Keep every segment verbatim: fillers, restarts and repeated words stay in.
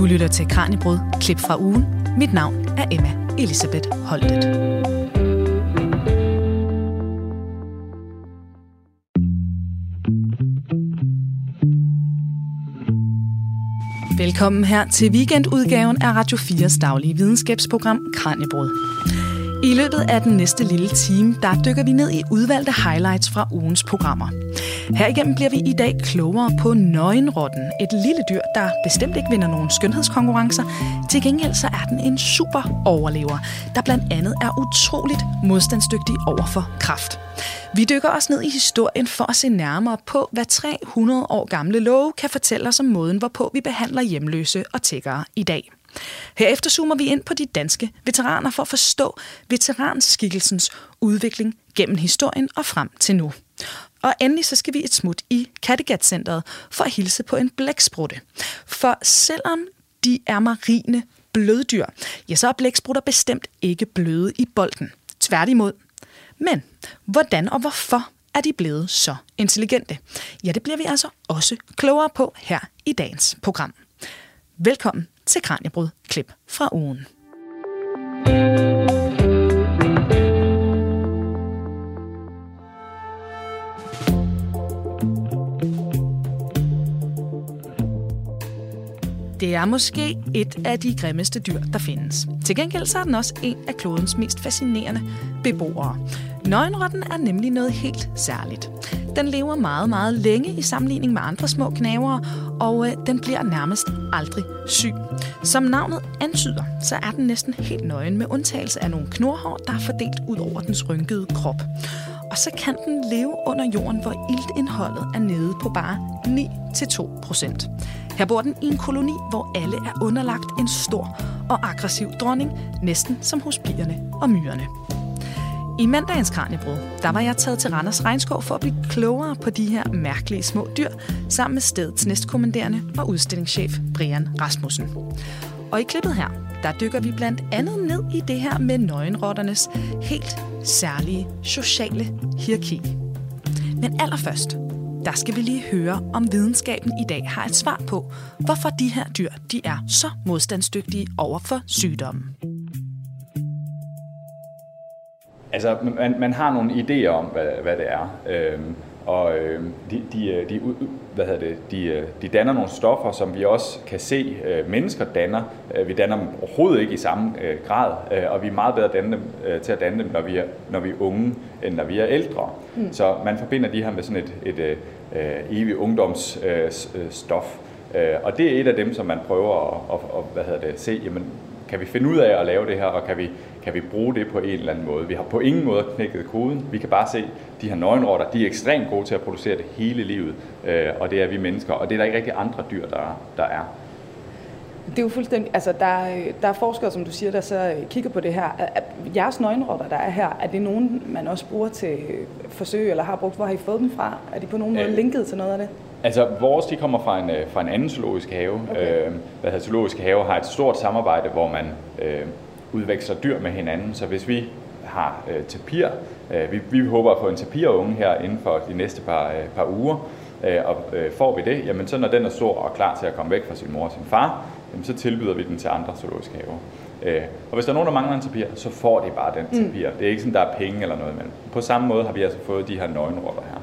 Du lytter til Kraniebrud, klip fra ugen. Mit navn er Emma Elisabeth Holtet. Velkommen her til weekendudgaven af Radio fires daglige videnskabsprogram Kraniebrud. I løbet af den næste lille time, der dykker vi ned i udvalgte highlights fra ugens programmer. Herigennem bliver vi i dag klogere på nøgenrotten, et lille dyr, der bestemt ikke vinder nogen skønhedskonkurrencer. Til gengæld så er den en super overlever, der blandt andet er utroligt modstandsdygtig over for kræft. Vi dykker også ned i historien for at se nærmere på, hvad tre hundrede år gamle love kan fortælle os om måden, hvorpå vi behandler hjemløse og tiggere i dag. Herefter zoomer vi ind på de danske veteraner for at forstå veteranskikkelsens udvikling gennem historien og frem til nu. Og endelig så skal vi et smut i Kattegat-centeret for at hilse på en blæksprutte. For selvom de er marine bløddyr, ja, så er blæksprutter bestemt ikke bløde i bolden. Tværtimod. Men hvordan og hvorfor er de blevet så intelligente? Ja, det bliver vi altså også klogere på her i dagens program. Velkommen til Kraniebrud, klip fra ugen. Det er måske et af de grimmeste dyr, der findes. Til gengæld så er den også en af klodens mest fascinerende beboere. Nøgenrotten er nemlig noget helt særligt. Den lever meget, meget længe i sammenligning med andre små gnavere, og øh, den bliver nærmest aldrig syg. Som navnet antyder, så er den næsten helt nøgen med undtagelse af nogle knurhår, der er fordelt ud over dens rynkede krop. Og så kan den leve under jorden, hvor iltindholdet er nede på bare ni til to procent. Her bor den i en koloni, hvor alle er underlagt en stor og aggressiv dronning, næsten som hos bierne og myrerne. I mandagens Kraniebrud, der var jeg taget til Randers Regnskov for at blive klogere på de her mærkelige små dyr, sammen med stedets næstkommanderende og udstillingschef Brian Rasmussen. Og i klippet her, der dykker vi blandt andet ned i det her med nøgenrotternes helt særlige sociale hierarki. Men allerførst, der skal vi lige høre, om videnskaben i dag har et svar på, hvorfor de her dyr, de er så modstandsdygtige over for sygdomme. Altså, man, man har nogle idéer om, hvad, hvad det er, øhm, og øhm, de, de, de, hvad hedder det, de, de danner nogle stoffer, som vi også kan se øh, mennesker danner. Vi danner dem overhovedet ikke i samme øh, grad, øh, og vi er meget bedre danne dem, øh, til at danne dem, når vi, er, når vi er unge, end når vi er ældre. Mm. Så man forbinder de her med sådan et, et, et øh, evigt ungdomsstof, øh, øh, og det er et af dem, som man prøver at, at, at hvad hedder det, se, jamen, kan vi finde ud af at lave det her, og kan vi, kan vi bruge det på en eller anden måde? Vi har på ingen måde knækket koden. Vi kan bare se, de her nøgenrotter, de er ekstremt gode til at producere det hele livet, og det er vi mennesker, og det er der ikke rigtig andre dyr, der, der er. Det er jo fuldstændig, altså der, der er forskere, som du siger, der så kigger på det her. Jeres nøgenrotter, der er her, er det nogen, man også bruger til forsøg, eller har brugt? Hvor har I fået dem fra? Er de på nogen måde øh. linket til noget af det? Altså, vores de kommer fra en, fra en anden zoologisk have. Okay. Øh, hvad hedder, zoologiske have har et stort samarbejde, hvor man øh, udveksler dyr med hinanden. Så hvis vi har øh, tapir, øh, vi, vi håber at få en tapirunge her inden for de næste par, øh, par uger, øh, og øh, får vi det, jamen så når den er stor og klar til at komme væk fra sin mor og sin far, jamen, så tilbyder vi den til andre zoologiske haver. Øh, og hvis der er nogen, der mangler en tapir, så får de bare den tapir. Mm. Det er ikke sådan, der er penge eller noget, men på samme måde har vi altså fået de her nøgenrotter her.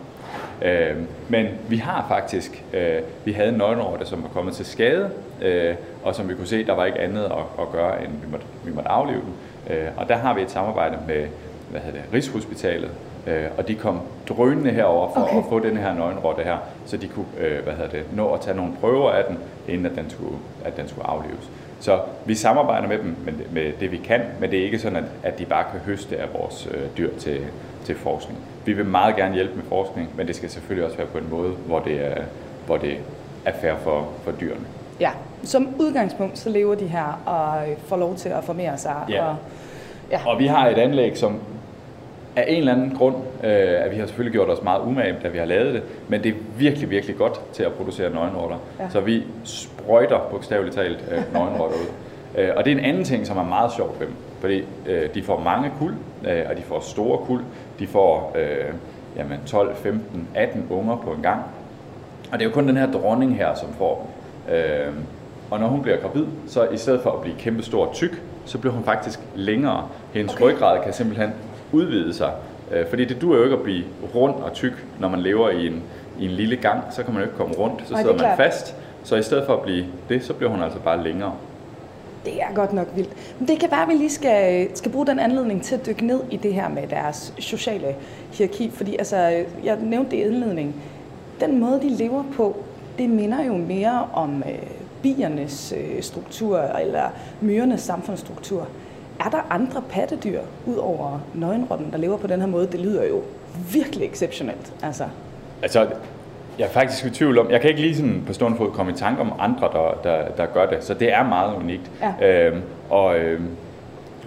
Øh, men vi har faktisk, øh, vi havde en nøgenrotte, som var kommet til skade, øh, og som vi kunne se, der var ikke andet at, at gøre, end vi måtte, vi måtte aflive den. Øh, og der har vi et samarbejde med hvad hedder det, Rigshospitalet, øh, og de kom drønende herover for okay. at få den her nøgenrotte her, så de kunne øh, hvad hedder det, nå at tage nogle prøver af den, inden at den skulle, at den skulle aflives. Så vi samarbejder med dem med, med det, vi kan, men det er ikke sådan, at, at de bare kan høste af vores øh, dyr til, til forskning. Vi vil meget gerne hjælpe med forskning, men det skal selvfølgelig også være på en måde, hvor det er, hvor det er fair for, for dyrene. Ja, som udgangspunkt så lever de her og får lov til at formere sig. Ja. Og, ja. og vi har et anlæg, som af en eller anden grund, øh, at vi har selvfølgelig gjort os meget umage, da vi har lavet det, men det er virkelig, virkelig godt til at producere nøgenrotter. Ja. Så vi sprøjter bogstaveligt talt øh, nøgenrotter ud. Øh, og det er en anden ting, som er meget sjovt ved dem, fordi øh, de får mange kuld, øh, og de får store kuld. De får øh, jamen tolv, femten, atten unger på en gang. Og det er jo kun den her dronning her, som får øh, Og når hun bliver gravid, så i stedet for at blive kæmpestor og tyk, så bliver hun faktisk længere. Hendes okay. ryggrad kan simpelthen udvide sig. Fordi det duer jo ikke at blive rund og tyk, når man lever i en, i en lille gang. Så kan man jo ikke komme rundt, så sidder man klart. fast. Så i stedet for at blive det, så bliver hun altså bare længere. Det er godt nok vildt. Men det kan være, at vi lige skal, skal bruge den anledning til at dykke ned i det her med deres sociale hierarki. Fordi altså, jeg nævnte det i indledningen. Den måde, de lever på, det minder jo mere om øh, biernes øh, struktur eller myrernes samfundsstruktur. Er der andre pattedyr ud over nøgenrotten, der lever på den her måde? Det lyder jo virkelig exceptionelt. Altså, altså jeg er faktisk i tvivl om, jeg kan ikke lige sådan på stående fod komme i tanke om andre, der, der, der gør det. Så det er meget unikt. Ja. Øhm, og, øhm,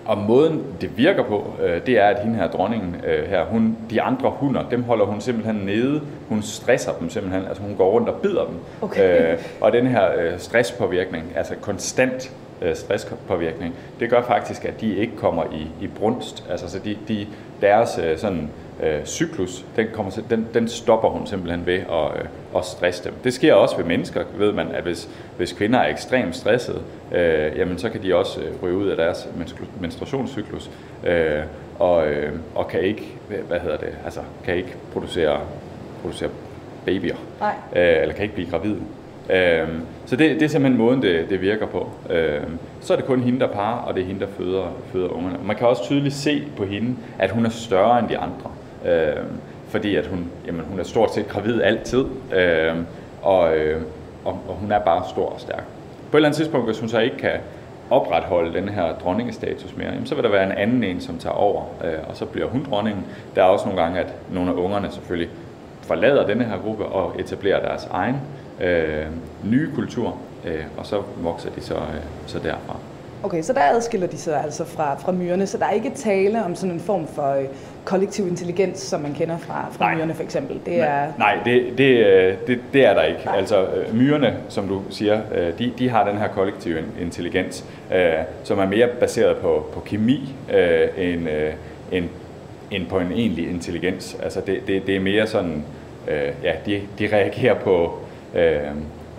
og måden det virker på, øh, det er, at hende her dronningen øh, her, hun, de andre hunder, dem holder hun simpelthen nede. Hun stresser dem simpelthen, altså hun går rundt og bider dem. Okay. Øh, og den her øh, stresspåvirkning, altså konstant øh, stresspåvirkning, det gør faktisk, at de ikke kommer i, i brunst. Altså så de, de, deres øh, sådan... Øh, cyklus, den, kommer, den, den stopper hun simpelthen ved at, øh, at stresse dem. Det sker også ved mennesker, ved man, at hvis, hvis kvinder er ekstremt stressede, øh, jamen så kan de også ryge ud af deres menstruationscyklus øh, og, øh, og kan ikke, hvad hedder det, altså kan ikke producere, producere babyer, øh, eller kan ikke blive gravide. Øh, så det, det er simpelthen måden, det, det virker på. Øh, så er det kun hende, der parer, og det er hende, der føder, føder ungerne. Man kan også tydeligt se på hende, at hun er større end de andre. Øh, fordi at hun, jamen, hun er stort set gravid altid, øh, og, øh, og, og hun er bare stor og stærk. På et eller andet tidspunkt, hvis hun så ikke kan opretholde den her dronningestatus mere, jamen, så vil der være en anden en, som tager over, øh, og så bliver hun dronningen. Der er også nogle gange, at nogle af ungerne selvfølgelig forlader denne her gruppe og etablerer deres egen øh, nye kultur, øh, og så vokser de så, øh, så derfra. Okay, så der adskiller de sig altså fra, fra myrerne, så der er ikke tale om sådan en form for øh, kollektiv intelligens, som man kender fra, fra nej, myrerne for eksempel. Det er... Nej, det, det, det, det er der ikke. Nej. Altså myrerne, som du siger, de, de har den her kollektiv intelligens, øh, som er mere baseret på, på kemi øh, end, øh, end, end på en egentlig intelligens. Altså det, det, det er mere sådan, øh, ja, de, de reagerer på, øh,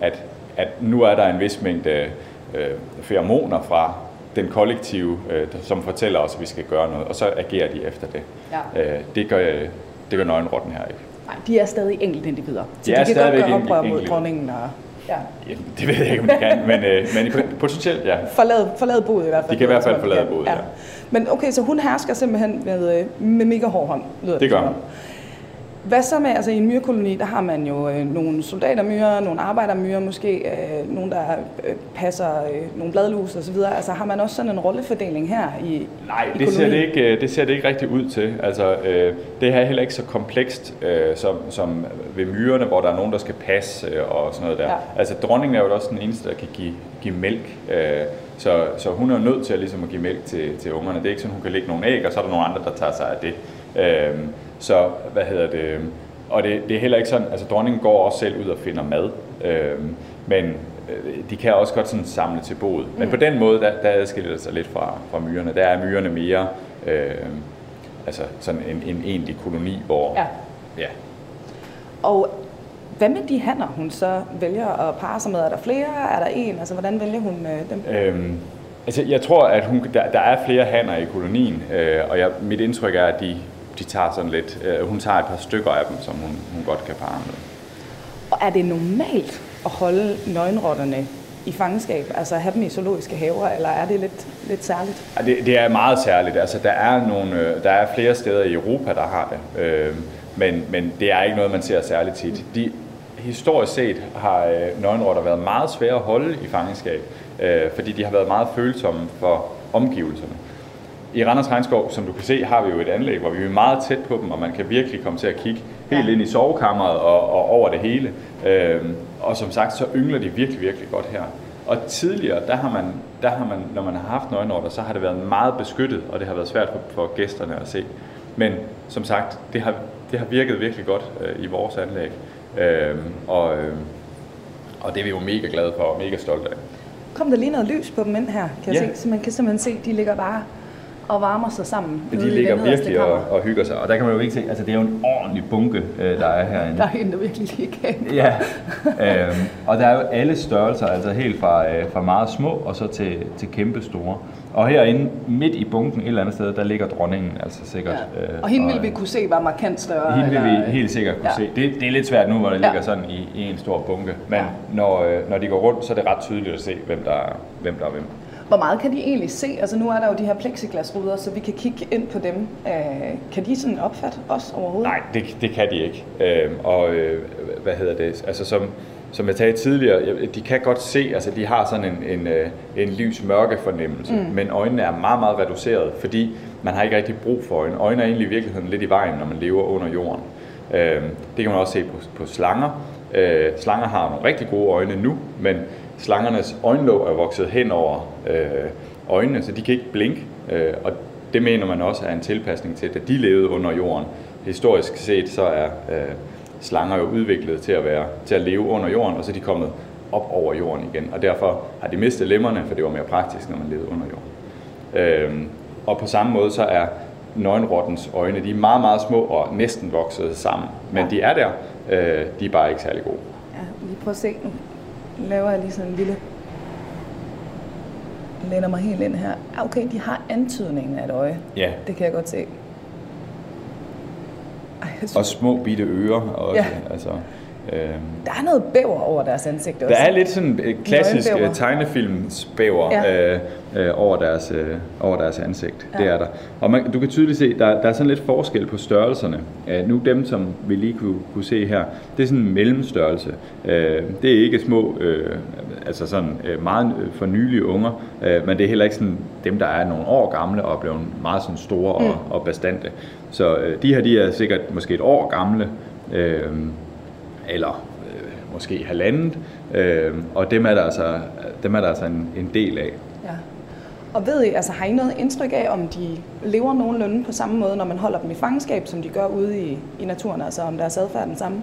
at, at nu er der en vis mængde Øh, feromoner fra den kollektive, øh, som fortæller os, at vi skal gøre noget, og så agerer de efter det. Ja. Øh, det gør, det gør nøgenrotten her ikke. Nej, de er stadig enkeltindivider, så de, de kan godt gøre oprør enkelt, mod enkelt. dronningen. Og, ja. Ja, det ved jeg ikke, om de kan, men, øh, men potentielt, ja. Forlade, forlade boet i hvert fald. De kan i hvert fald forlade boet, ja. ja. Men okay, så hun hersker simpelthen med, med mega hård hånd, lyder det. Det gør hun. Hvad så med, altså i en myrekoloni, der har man jo øh, nogle soldatermyrer, nogle arbejdermyrer måske, øh, nogle der øh, passer øh, nogle bladlus og så videre. Altså har man også sådan en rollefordeling her i Nej, i det kolonien? ser det ikke det ser det ikke rigtig ud til. Altså øh, det her er heller ikke så komplekst øh, som som ved myrerne, hvor der er nogen der skal passe og sådan noget der. Ja. Altså dronningen er jo også den eneste der kan give give mælk. Øh, så så hun er nødt til at ligesom at give mælk til til ungerne. Det er ikke sådan hun kan lægge nogle æg, og så er der nogle andre der tager sig af det. Øh, Så, hvad hedder det, og det, det er heller ikke sådan, altså dronningen går også selv ud og finder mad, øh, men øh, de kan også godt sådan samle til boet. Men mm. på den måde, der, der adskiller det sig lidt fra, fra myrerne. Der er myrerne mere, øh, altså sådan en, en egentlig koloni, hvor, ja. ja. Og hvad med de hanner, hun så vælger at parre sig med? Er der flere? Er der en? Altså, hvordan vælger hun øh, dem? Øhm. Altså, jeg tror, at hun, der, der er flere hanner i kolonien, øh, og jeg, mit indtryk er, at de De tager sådan lidt, øh, hun tager et par stykker af dem, som hun, hun godt kan parre med. Og er det normalt at holde nøgenrotterne i fangenskab, altså have dem i zoologiske haver, eller er det lidt, lidt særligt? Ja, det, det er meget særligt. Altså, der, er nogle, øh, der er flere steder i Europa, der har det, øh, men, men det er ikke noget, man ser særligt tit. De, historisk set har øh, nøgenrotter været meget svære at holde i fangenskab, øh, fordi de har været meget følsomme for omgivelserne. I Randers Regnskov, som du kan se, har vi jo et anlæg, hvor vi er meget tæt på dem, og man kan virkelig komme til at kigge helt ja. ind i sovekammeret og, og over det hele. Øhm, og som sagt, så yngler de virkelig, virkelig godt her. Og tidligere, der har man, der har man når man har haft nøgenrotter, så har det været meget beskyttet, og det har været svært for, for gæsterne at se. Men som sagt, det har, det har virket virkelig godt øh, i vores anlæg, øhm, og, øh, og det er vi jo mega glade for og mega stolte af. Kom der lige noget lys på dem ind her, kan jeg ja. se, så man kan simpelthen se, de ligger bare og varmer sig sammen. De ligger virkelig og, og hygger sig, og der kan man jo ikke se, altså det er jo en ordentlig bunke, der er herinde. Der er en, der virkelig ligger. Ja, øhm, og der er jo alle størrelser, altså helt fra, øh, fra meget små og så til, til kæmpe store. Og herinde midt i bunken et eller andet sted, der ligger dronningen, altså sikkert. Ja. Øh, og hende ville vi kunne se, var markant større. Hende ville vi helt sikkert kunne ja. se. Det, det er lidt svært nu, hvor der ja. ligger sådan i, i en stor bunke, men ja. når, øh, når de går rundt, så er det ret tydeligt at se, hvem der er hvem. Der er hvem. Hvor meget kan de egentlig se? Altså nu er der jo de her plexiglasruder, så vi kan kigge ind på dem. Øh, kan de sådan opfatte os overhovedet? Nej, det, det kan de ikke. Øh, og øh, hvad hedder det? Altså som, som jeg talte tidligere, de kan godt se, altså de har sådan en, en, en livsmørke fornemmelse, mm. men øjnene er meget, meget reduceret, fordi man har ikke rigtig brug for øjne. Øjnene er egentlig i virkeligheden lidt i vejen, når man lever under jorden. Øh, det kan man også se på, på slanger. Øh, slanger har nogle rigtig gode øjne nu, men slangernes øjenlåg er vokset hen over øh, øjnene, så de kan ikke blinke, øh, og det mener man også er en tilpasning til, da de levede under jorden. Historisk set så er øh, slanger jo udviklet til at, være, til at leve under jorden, og så er de kommet op over jorden igen, og derfor har de mistet lemmerne, for det var mere praktisk, når man levede under jorden. Øh, og på samme måde så er nøgenrottens øjne, de er meget, meget små og næsten vokset sammen, men de er der, øh, de er bare ikke særlig gode. Ja, vi prøver at se den. Laver jeg lige sådan en lille... Lænder mig helt ind her. Okay, de har antydningen af et øje. Ja. Det kan jeg godt se. Ej, synes... Og små bitte ører også. Ja. Altså, øh... Der er noget bæver over deres ansigt også. Der er lidt sådan et klassisk tegnefilmsbæver ja. øh, øh, over, deres, øh, over deres ansigt. Ja. Det er der. Og man, du kan tydeligt se, der, der er sådan lidt forskel på størrelserne. Øh, nu dem, som vi lige kunne, kunne se her, det er sådan en mellemstørrelse. Øh, det er ikke små, øh, altså sådan øh, meget for nylige unger, øh, men det er heller ikke sådan dem, der er nogle år gamle og er blevet meget sådan store og, mm. og bastante. Så øh, de her, de er sikkert måske et år gamle, øh, eller øh, måske halvandet, øh, og dem er der altså, dem er der altså en, en del af. Ja. Og ved I, altså, har I noget indtryk af, om de lever nogenlunde på samme måde, når man holder dem i fangenskab, som de gør ude i, i naturen, altså om deres adfærd er den samme?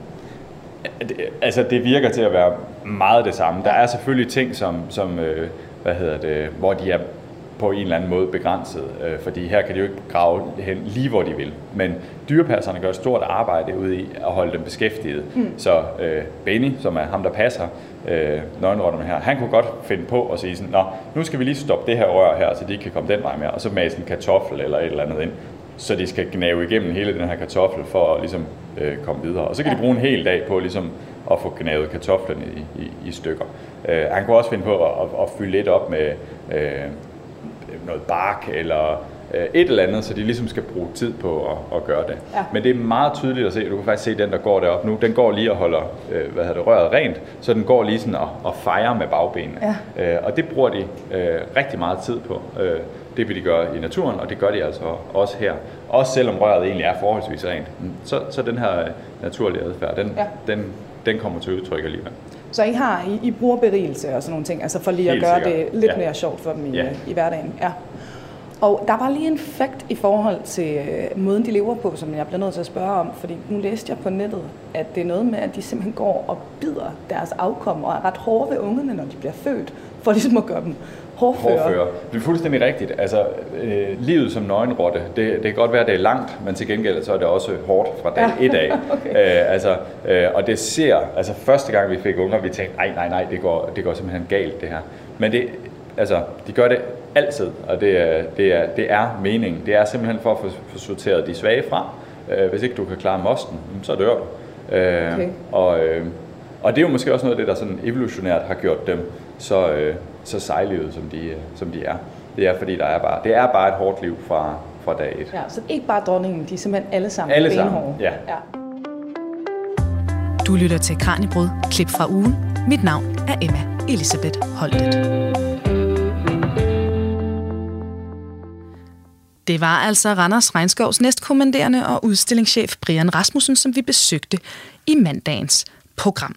Det, altså det virker til at være meget det samme. Der er selvfølgelig ting, som, som øh, hvad hedder det, hvor de er på en eller anden måde begrænset, øh, fordi her kan de jo ikke grave hen lige hvor de vil. Men dyrepasserne gør et stort arbejde ude i at holde dem beskæftiget. Mm. Så øh, Benny, som er ham der passer øh, nøgenrotterne her, han kunne godt finde på at sige sådan, nå, nu skal vi lige stoppe det her rør her, så de ikke kan komme den vej mere, og så mase en kartoffel eller et eller andet ind, så de skal gnave igennem hele den her kartoffel for at ligesom, øh, komme videre. Og så kan ja. de bruge en hel dag på ligesom, at få gnavet kartoflerne i, i, i stykker. Øh, han kunne også finde på at, at, at fylde lidt op med øh, noget bark eller øh, et eller andet, så de ligesom skal bruge tid på at, at gøre det. Ja. Men det er meget tydeligt at se, du kan faktisk se den, der går deroppe nu, den går lige og holder øh, hvad hedder det, røret rent, så den går lige sådan og, og fejrer med bagbenene. Ja. Øh, og det bruger de øh, rigtig meget tid på. Øh, det vil de gøre i naturen, og det gør de altså også her. Også selvom røret egentlig er forholdsvis rent, så, så den her naturlige adfærd, den, ja. den, den kommer til udtryk alligevel. Så I har, I, I bruger berigelse og sådan nogle ting, altså for lige Helt at gøre sikkert. det lidt ja. mere sjovt for dem i, ja. i hverdagen. Ja. Og der var lige en fact i forhold til måden, de lever på, som jeg bliver nødt til at spørge om, fordi nu læste jeg på nettet, at det er noget med, at de simpelthen går og bider deres afkom og er ret hårde ved ungerne, når de bliver født, for ligesom at gøre dem hårdføre. hårdføre. Det er fuldstændig rigtigt. Altså, øh, livet som nøgenrotte, det, det kan godt være, at det er langt, men til gengæld så er det også hårdt fra dag ja. et af. okay. øh, altså, øh, og det ser, altså første gang vi fik unger, vi tænkte, nej, nej, nej, det går, det går simpelthen galt det her. Men det, altså, de gør det altid, og det, det, er, det er meningen. Det er simpelthen for at få, få sorteret de svage fra. Øh, hvis ikke du kan klare mosten, så dør du. Øh, okay. og, øh, og det er jo måske også noget af det, der sådan evolutionært har gjort dem så... Øh, så sejlivet, som de, som de er. Det er, fordi der er bare, det er bare et hårdt liv fra, fra dag et. Ja, så ikke bare dronningen, de er simpelthen alle sammen alle benhårde. Ja. Ja. Du lytter til Kraniebrud, klip fra ugen. Mit navn er Emma Elisabeth Holtet. Det var altså Randers Regnskovs næstkommanderende og udstillingschef Brian Rasmussen, som vi besøgte i mandagens program.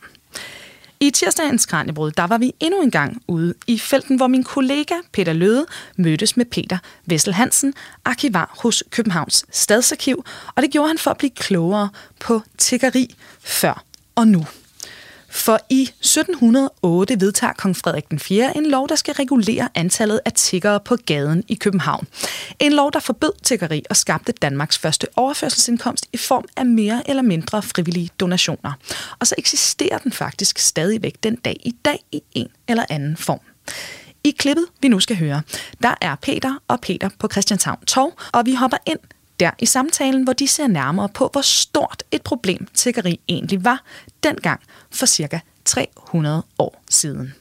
I tirsdagens Kraniebrud, der var vi endnu en gang ude i felten, hvor min kollega Peter Løde mødtes med Peter Wessel Hansen, arkivar hos Københavns Stadsarkiv, og det gjorde han for at blive klogere på tiggeri før og nu. For i sytten hundrede og otte vedtager kong Frederik den fjerde en lov, der skal regulere antallet af tiggere på gaden i København. En lov, der forbød tiggeri og skabte Danmarks første overførselsindkomst i form af mere eller mindre frivillige donationer. Og så eksisterer den faktisk stadigvæk den dag i dag i en eller anden form. I klippet, vi nu skal høre, der er Peter og Peter på Christianshavn Torv, og vi hopper ind der i samtalen, hvor de ser nærmere på, hvor stort et problem tiggeri egentlig var dengang for cirka tre hundrede år siden.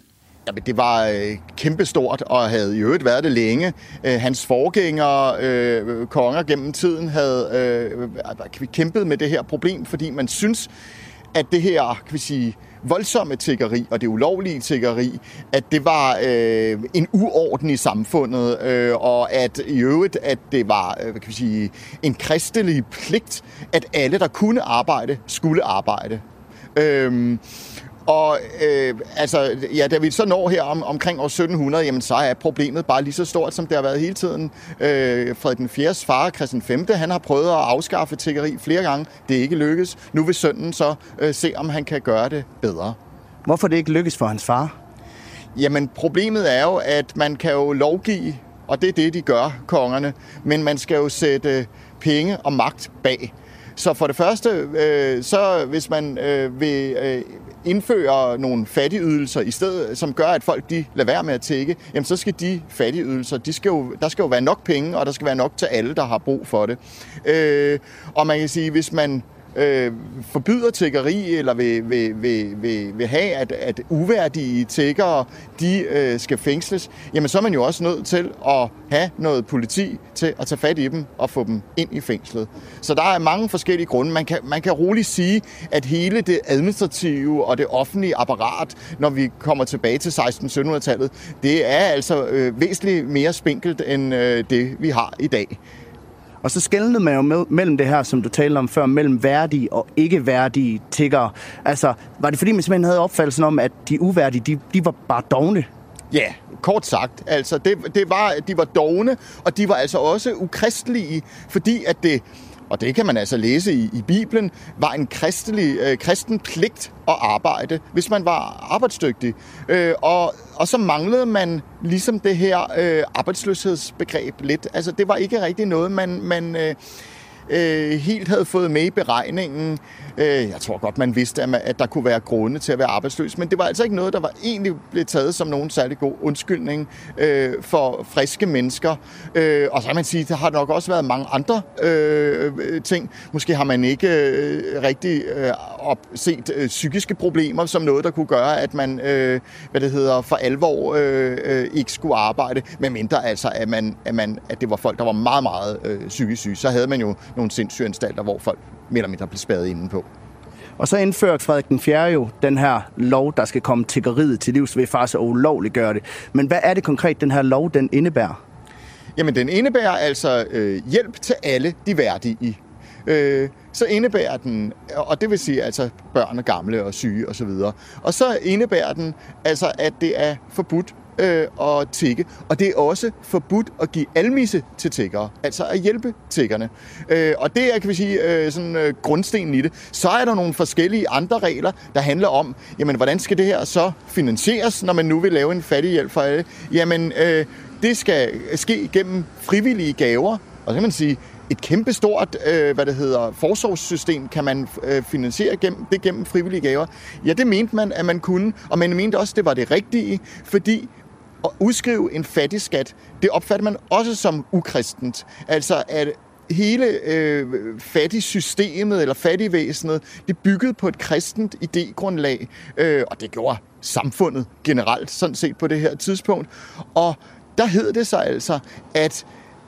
Jamen, det var øh, kæmpestort og havde i øvrigt været det længe. Øh, hans forgængere, øh, konger gennem tiden, havde øh, kæmpet med det her problem, fordi man synes, at det her, kan vi sige, voldsomme tiggeri og det ulovlige tiggeri, at det var øh, en uorden i samfundet, øh, og at i øvrigt, at det var øh, kan vi sige, en kristelig pligt, at alle, der kunne arbejde, skulle arbejde. Øh, og øh, altså, ja, da vi så når her om, omkring år sytten hundrede, jamen, så er problemet bare lige så stort, som det har været hele tiden. Øh, Frederik den fjerdes far, Christian femte, han har prøvet at afskaffe tiggeri flere gange. Det er ikke lykkes. Nu vil sønnen så øh, se, om han kan gøre det bedre. Hvorfor det ikke lykkes for hans far? Jamen, problemet er jo, at man kan jo lovgive, og det er det, de gør, kongerne, men man skal jo sætte penge og magt bag. Så for det første, øh, så hvis man øh, vil øh, indføre nogle fattigydelser i stedet, som gør, at folk de lader være med at tække, jamen så skal de fattigydelser, de skal jo, der skal jo være nok penge, og der skal være nok til alle, der har brug for det. Øh, og man kan sige, hvis man øh, forbyder tiggeri, eller vil, vil, vil, vil, vil have, at, at uværdige tiggere, de øh, skal fængsles, jamen så er man jo også nødt til at have noget politi til at tage fat i dem og få dem ind i fængslet. Så der er mange forskellige grunde. Man kan, man kan roligt sige, at hele det administrative og det offentlige apparat, når vi kommer tilbage til seksten sytten hundrede-tallet, det er altså øh, væsentligt mere spinkelt end øh, det, vi har i dag. Og så skelnede man jo mellem det her, som du talte om før, mellem værdige og ikke værdige tiggere. Altså, var det fordi, man simpelthen havde opfattelsen om, at de uværdige, de, de var bare dovne? Ja, yeah, kort sagt. Altså, det, det var, de var dovne, og de var altså også ukristelige, fordi at det, og det kan man altså læse i, i Bibelen, var en kristelig, øh, kristen pligt at arbejde, hvis man var arbejdsdygtig. Øh, og, og så manglede man ligesom det her øh, arbejdsløshedsbegreb lidt. Altså, det var ikke rigtig noget, man... man øh, Øh, helt havde fået med i beregningen. Øh, jeg tror godt, man vidste, at, man, at der kunne være grunde til at være arbejdsløs, men det var altså ikke noget, der var egentlig blevet taget som nogen særlig god undskyldning øh, for friske mennesker. Øh, og så kan man sige, at der har nok også været mange andre øh, ting. Måske har man ikke øh, rigtig øh, opset øh, psykiske problemer som noget, der kunne gøre, at man øh, hvad det hedder, for alvor øh, øh, ikke skulle arbejde, medmindre altså, at, man, at, man, at det var folk, der var meget, meget øh, psykisk syge. Så havde man jo nogle sindssyge anstalter, hvor folk mere eller mindre blev spærret indenpå. Og så indførte Frederik den fjerde jo den her lov, der skal komme tiggeriet til livs ved faktisk at ulovliggøre det. Men hvad er det konkret, den her lov, den indebærer? Jamen, den indebærer altså øh, hjælp til alle de værdige. Øh, så indebærer den, og det vil sige altså børn og gamle og syge osv. Og, og så indebærer den altså, at det er forbudt og tigge. Og det er også forbudt at give almisse til tiggere, altså at hjælpe tiggerne. Og det er, kan vi sige, sådan grundstenen i det. Så er der nogle forskellige andre regler, der handler om, jamen, hvordan skal det her så finansieres, når man nu vil lave en fattighjælp for alle? Jamen, det skal ske gennem frivillige gaver. Og så kan man sige, et kæmpestort, øh, hvad det hedder, forsorgssystem kan man øh, finansiere gennem, det gennem frivillige gaver. Ja, det mente man, at man kunne, og man mente også, at det var det rigtige, fordi at udskrive en fattigskat, det opfatter man også som ukristent. Altså, at hele øh, fattigsystemet eller fattigvæsenet, det byggede på et kristent idégrundlag, øh, og det gjorde samfundet generelt, sådan set på det her tidspunkt. Og der hed det sig altså, at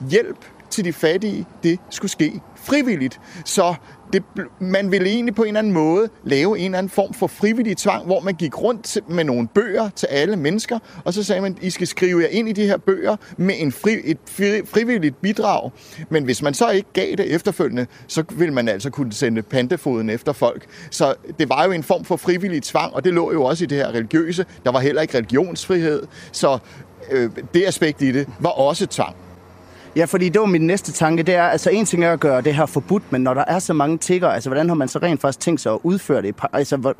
hjælp til de fattige, det skulle ske frivilligt. Så det, man ville egentlig på en eller anden måde lave en eller anden form for frivillig tvang, hvor man gik rundt med nogle bøger til alle mennesker, og så sagde man, I skal skrive jer ind i de her bøger med en fri, et fri, frivilligt bidrag. Men hvis man så ikke gav det efterfølgende, så ville man altså kunne sende pantefoden efter folk. Så det var jo en form for frivillig tvang, og det lå jo også i det her religiøse. Der var heller ikke religionsfrihed, så øh, det aspekt i det var også tvang. Ja, fordi det var min næste tanke, det er, altså en ting er at gøre det her forbudt, men når der er så mange tigger, altså hvordan har man så rent faktisk tænkt sig at udføre det? Altså var,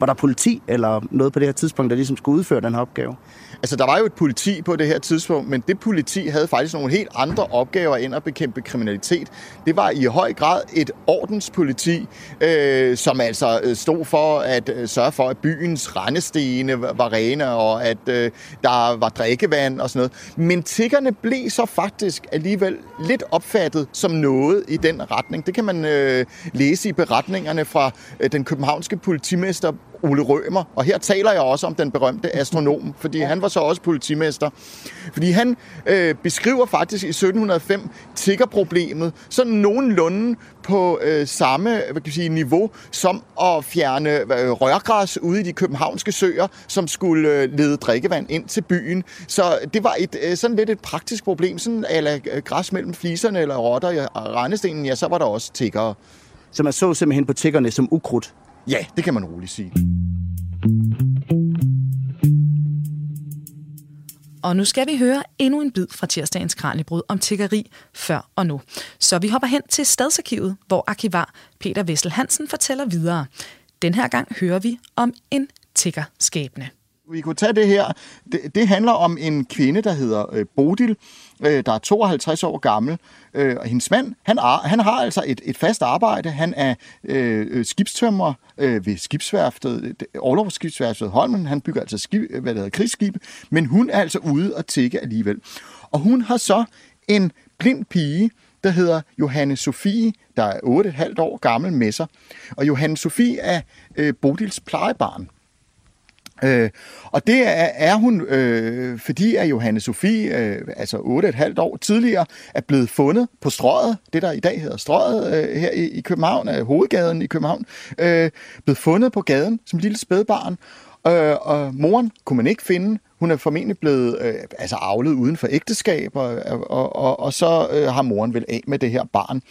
var der politi eller noget på det her tidspunkt, der ligesom skulle udføre den her opgave? Altså der var jo et politi på det her tidspunkt, men det politi havde faktisk nogle helt andre opgaver end at bekæmpe kriminalitet. Det var i høj grad et ordenspoliti, øh, som altså stod for at sørge for, at byens rendestene var rene, og at øh, der var drikkevand og sådan noget. Men tiggerne blev så faktisk alligevel lidt opfattet som noget i den retning. Det kan man øh, læse i beretningerne fra øh, den københavnske politimester Ole Rømer, og her taler jeg også om den berømte astronom, fordi han var så også politimester. Fordi han øh, beskriver faktisk i sytten nul fem tiggerproblemet sådan nogenlunde på øh, samme hvad kan jeg sige, niveau som at fjerne øh, rørgræs ude i de københavnske søer, som skulle øh, lede drikkevand ind til byen. Så det var et, øh, sådan lidt et praktisk problem, sådan ala græs mellem fliserne eller rotter i rendestenen, ja, så var der også tiggere. Så man så simpelthen på tiggerne som ukrudt? Ja, det kan man roligt sige. Og nu skal vi høre endnu en bid fra tirsdagens Kraniebrud om tiggeri før og nu. Så vi hopper hen til Stadsarkivet, hvor arkivar Peter Wessel Hansen fortæller videre. Den her gang hører vi om en tiggerskæbne. Vi kunne tage det her. Det, det handler om en kvinde, der hedder øh, Bodil, øh, der er tooghalvtreds år gammel. Øh, og hendes mand, han, ar, han har altså et, et fast arbejde. Han er øh, skibstømrer øh, ved skibsværftet, orlogsskibsværftet Holmen. Han bygger altså skib, hvad der hedder, krigsskibe, men hun er altså ude og tigge alligevel. Og hun har så en blind pige, der hedder Johanne Sofie, der er otte komma fem år gammel med sig. Og Johanne Sofie er øh, Bodils plejebarn. Øh, og det er, er hun, øh, fordi at Johanne Sofie, øh, altså otte komma fem år tidligere, er blevet fundet på Strøget, det der i dag hedder Strøget, øh, her i, i København, øh, hovedgaden i København, øh, blevet fundet på gaden som lille spædbarn, øh, og moren kunne man ikke finde. Hun er formentlig blevet øh, altså avlet uden for ægteskab, og, og, og, og så øh, har moren vel af med det her barn.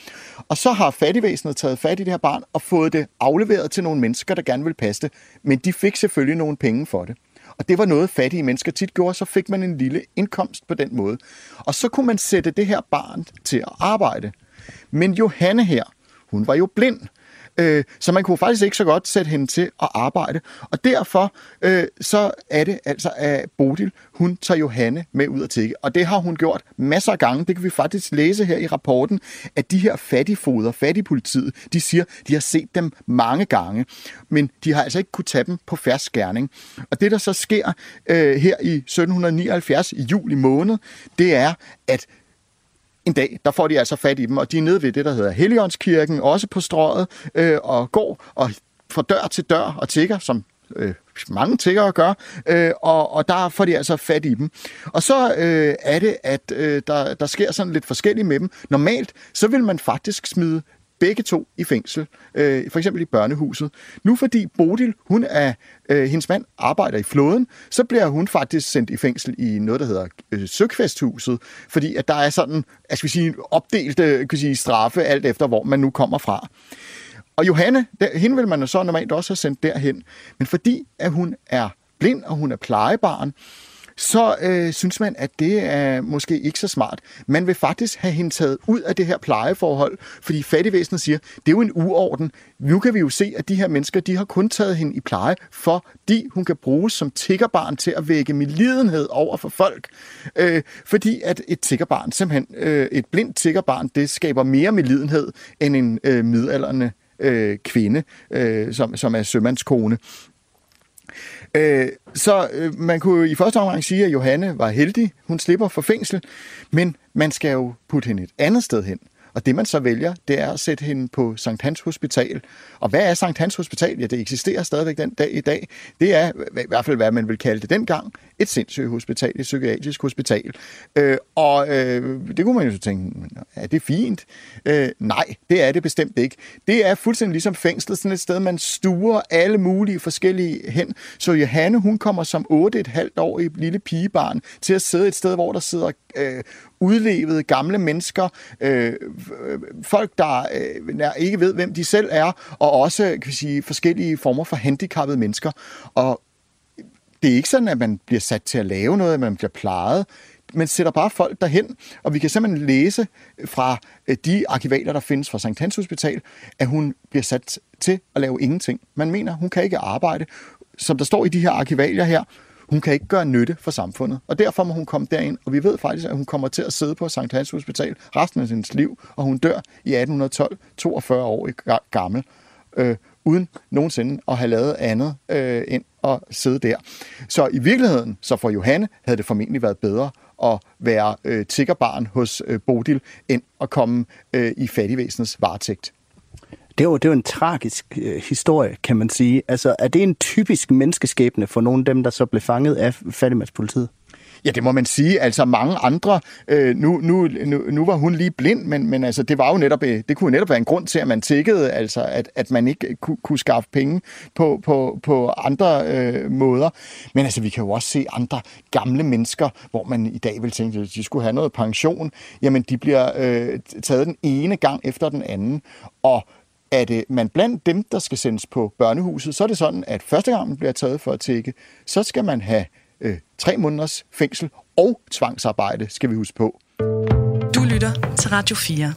Og så har fattigvæsenet taget fat i det her barn og fået det afleveret til nogle mennesker, der gerne vil passe det. Men de fik selvfølgelig nogle penge for det. Og det var noget, fattige mennesker tit gjorde, så fik man en lille indkomst på den måde. Og så kunne man sætte det her barn til at arbejde. Men Johanne her, hun var jo blind. Så man kunne faktisk ikke så godt sætte hende til at arbejde. Og derfor øh, så er det altså, at Bodil, hun tager Johanne med ud at tigge. Og det har hun gjort masser af gange. Det kan vi faktisk læse her i rapporten, at de her fattigfoder, fattigpolitiet, de siger, de har set dem mange gange. Men de har altså ikke kunne tage dem på fersk gerning. Og det, der så sker øh, her i sytten nioghalvfjerds, i juli måned, det er, at en dag, der får de altså fat i dem, og de er nede ved det, der hedder Helligåndskirken, også på Strøget, øh, og går og fra dør til dør og tigger, som øh, mange tiggere gør, øh, og, og der får de altså fat i dem. Og så øh, er det, at øh, der, der sker sådan lidt forskelligt med dem. Normalt, så vil man faktisk smide begge to i fængsel, øh, for eksempel i børnehuset. Nu fordi Bodil, hun er, øh, hendes mand arbejder i flåden, så bliver hun faktisk sendt i fængsel i noget, der hedder øh, Søkvesthuset, fordi at der er sådan, jeg skal sige, opdelte kan sige, straffe, alt efter hvor man nu kommer fra. Og Johanne, der, hende vil man jo så normalt også have sendt derhen, men fordi at hun er blind, og hun er plejebarn, så øh, synes man, at det er måske ikke så smart. Man vil faktisk have hende taget ud af det her plejeforhold, fordi fattigvæsenet siger, det er jo en uorden. Nu kan vi jo se, at de her mennesker, de har kun taget hende i pleje, fordi hun kan bruges som tiggerbarn til at vække medlidenhed over for folk. Øh, fordi at et tiggerbarn, simpelthen øh, et blindt tiggerbarn, det skaber mere medlidenhed end en øh, midaldrende øh, kvinde, øh, som, som er sømandskone. Øh, så øh, man kunne i første omgang sige, at Johanne var heldig, hun slipper for fængsel, men man skal jo putte hende et andet sted hen. Og det man så vælger, det er at sætte hende på Sankt Hans Hospital. Og hvad er Sankt Hans Hospital? Ja, det eksisterer stadigvæk den dag i dag. Det er i hvert fald, hvad man vil kalde det dengang, et sindssygehospital, et psykiatrisk hospital. Øh, og øh, det kunne man jo så tænke, er det fint? Øh, nej, det er det bestemt ikke. Det er fuldstændig ligesom fængslet, sådan et sted, man stuer alle mulige forskellige hen. Så Johanne, hun kommer som otte komma fem-årig lille pigebarn til at sidde et sted, hvor der sidder Øh, udlevede gamle mennesker, øh, folk, der øh, ikke ved, hvem de selv er, og også kan vi sige, forskellige former for handicappede mennesker. Og det er ikke sådan, at man bliver sat til at lave noget, at man bliver plejet. man sætter bare folk derhen, og vi kan simpelthen læse fra de arkivaler, der findes fra Sankt Hans Hospital, at hun bliver sat til at lave ingenting. Man mener, hun kan ikke arbejde. Som der står i de her arkivaler her, hun kan ikke gøre nytte for samfundet, og derfor må hun komme derind, og vi ved faktisk, at hun kommer til at sidde på Sankt Hans Hospital resten af hendes liv, og hun dør i atten tolv, toogfyrre år gammel, øh, uden nogensinde at have lavet andet øh, end at sidde der. Så i virkeligheden, så for Johanne, havde det formentlig været bedre at være øh, tiggerbarn hos øh, Bodil, end at komme øh, i fattigvæsenets varetægt. Det var, det var en tragisk øh, historie, kan man sige. Altså, er det en typisk menneskeskæbne for nogle af dem, der så blev fanget af fattigmandspolitiet? Ja, det må man sige. Altså mange andre, øh, nu, nu, nu, nu var hun lige blind, men, men altså, det, var jo netop, det kunne jo netop være en grund til, at man tiggede, altså at, at man ikke kunne, kunne skaffe penge på, på, på andre øh, måder. Men altså, vi kan jo også se andre gamle mennesker, hvor man i dag vil tænke, at de skulle have noget pension. Jamen, de bliver øh, taget den ene gang efter den anden, og at man blandt dem, der skal sendes på børnehuset, så er det sådan, at første gang man bliver taget for at tække, så skal man have øh, tre måneders fængsel og tvangsarbejde, skal vi huske på. Du lytter til Radio fire.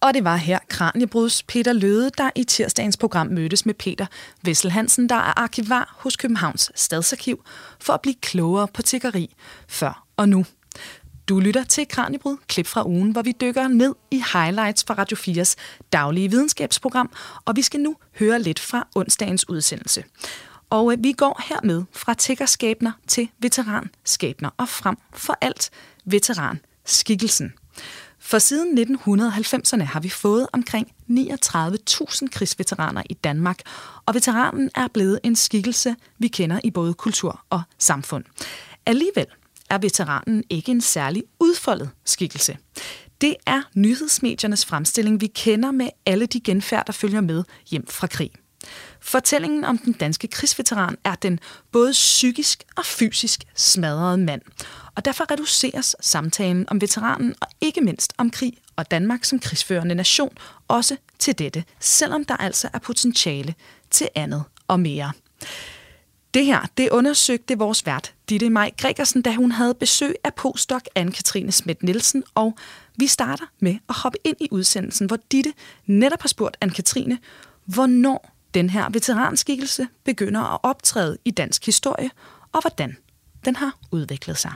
Og det var her Kraniebruds Peter Løde, der i tirsdagens program mødtes med Peter Wessel Hansen, der er arkivar hos Københavns Stadsarkiv, for at blive klogere på tiggeri før og nu. Du lytter til Kraniebrud, klip fra ugen, hvor vi dykker ned i highlights fra Radio fires daglige videnskabsprogram, og vi skal nu høre lidt fra onsdagens udsendelse. Og vi går hermed fra tiggerskæbner til veteranskæbner, og frem for alt veteranskikkelsen. For siden nitten halvfemserne har vi fået omkring niogtredive tusind krigsveteraner i Danmark, og veteranen er blevet en skikkelse, vi kender i både kultur og samfund. Alligevel er veteranen ikke en særlig udfoldet skikkelse. Det er nyhedsmediernes fremstilling, vi kender med alle de genfærd, der følger med hjem fra krig. Fortællingen om den danske krigsveteran er den både psykisk og fysisk smadrede mand. Og derfor reduceres samtalen om veteranen, og ikke mindst om krig og Danmark som krigsførende nation, også til dette, selvom der altså er potentiale til andet og mere. Det her, det undersøgte vores vært, Ditte Maj Gregersen, da hun havde besøg af postdoc Anne-Katrine Schmidt Nielsen, og vi starter med at hoppe ind i udsendelsen, hvor Ditte netop har spurgt Anne-Katrine, hvornår den her veteranskikkelse begynder at optræde i dansk historie, og hvordan den har udviklet sig.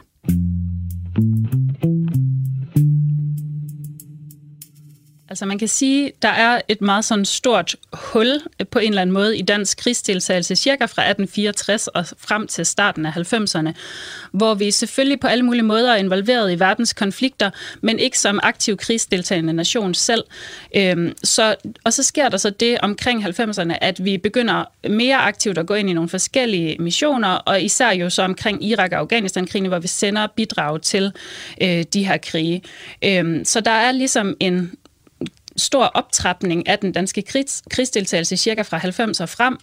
Altså man kan sige, der er et meget sådan stort hul på en eller anden måde i dansk krigsdeltagelse, cirka fra atten fireogtres og frem til starten af halvfemserne, hvor vi selvfølgelig på alle mulige måder er involveret i verdens konflikter, men ikke som aktiv krigsdeltagende nation selv. Øhm, så, og så sker der så det omkring halvfemserne, at vi begynder mere aktivt at gå ind i nogle forskellige missioner, og især jo så omkring Irak- og Afghanistan-krigene, hvor vi sender bidrag til øh, de her krige. Øhm, så der er ligesom en stor optrapning af den danske krigs, krigsdeltagelse cirka fra halvfems og frem,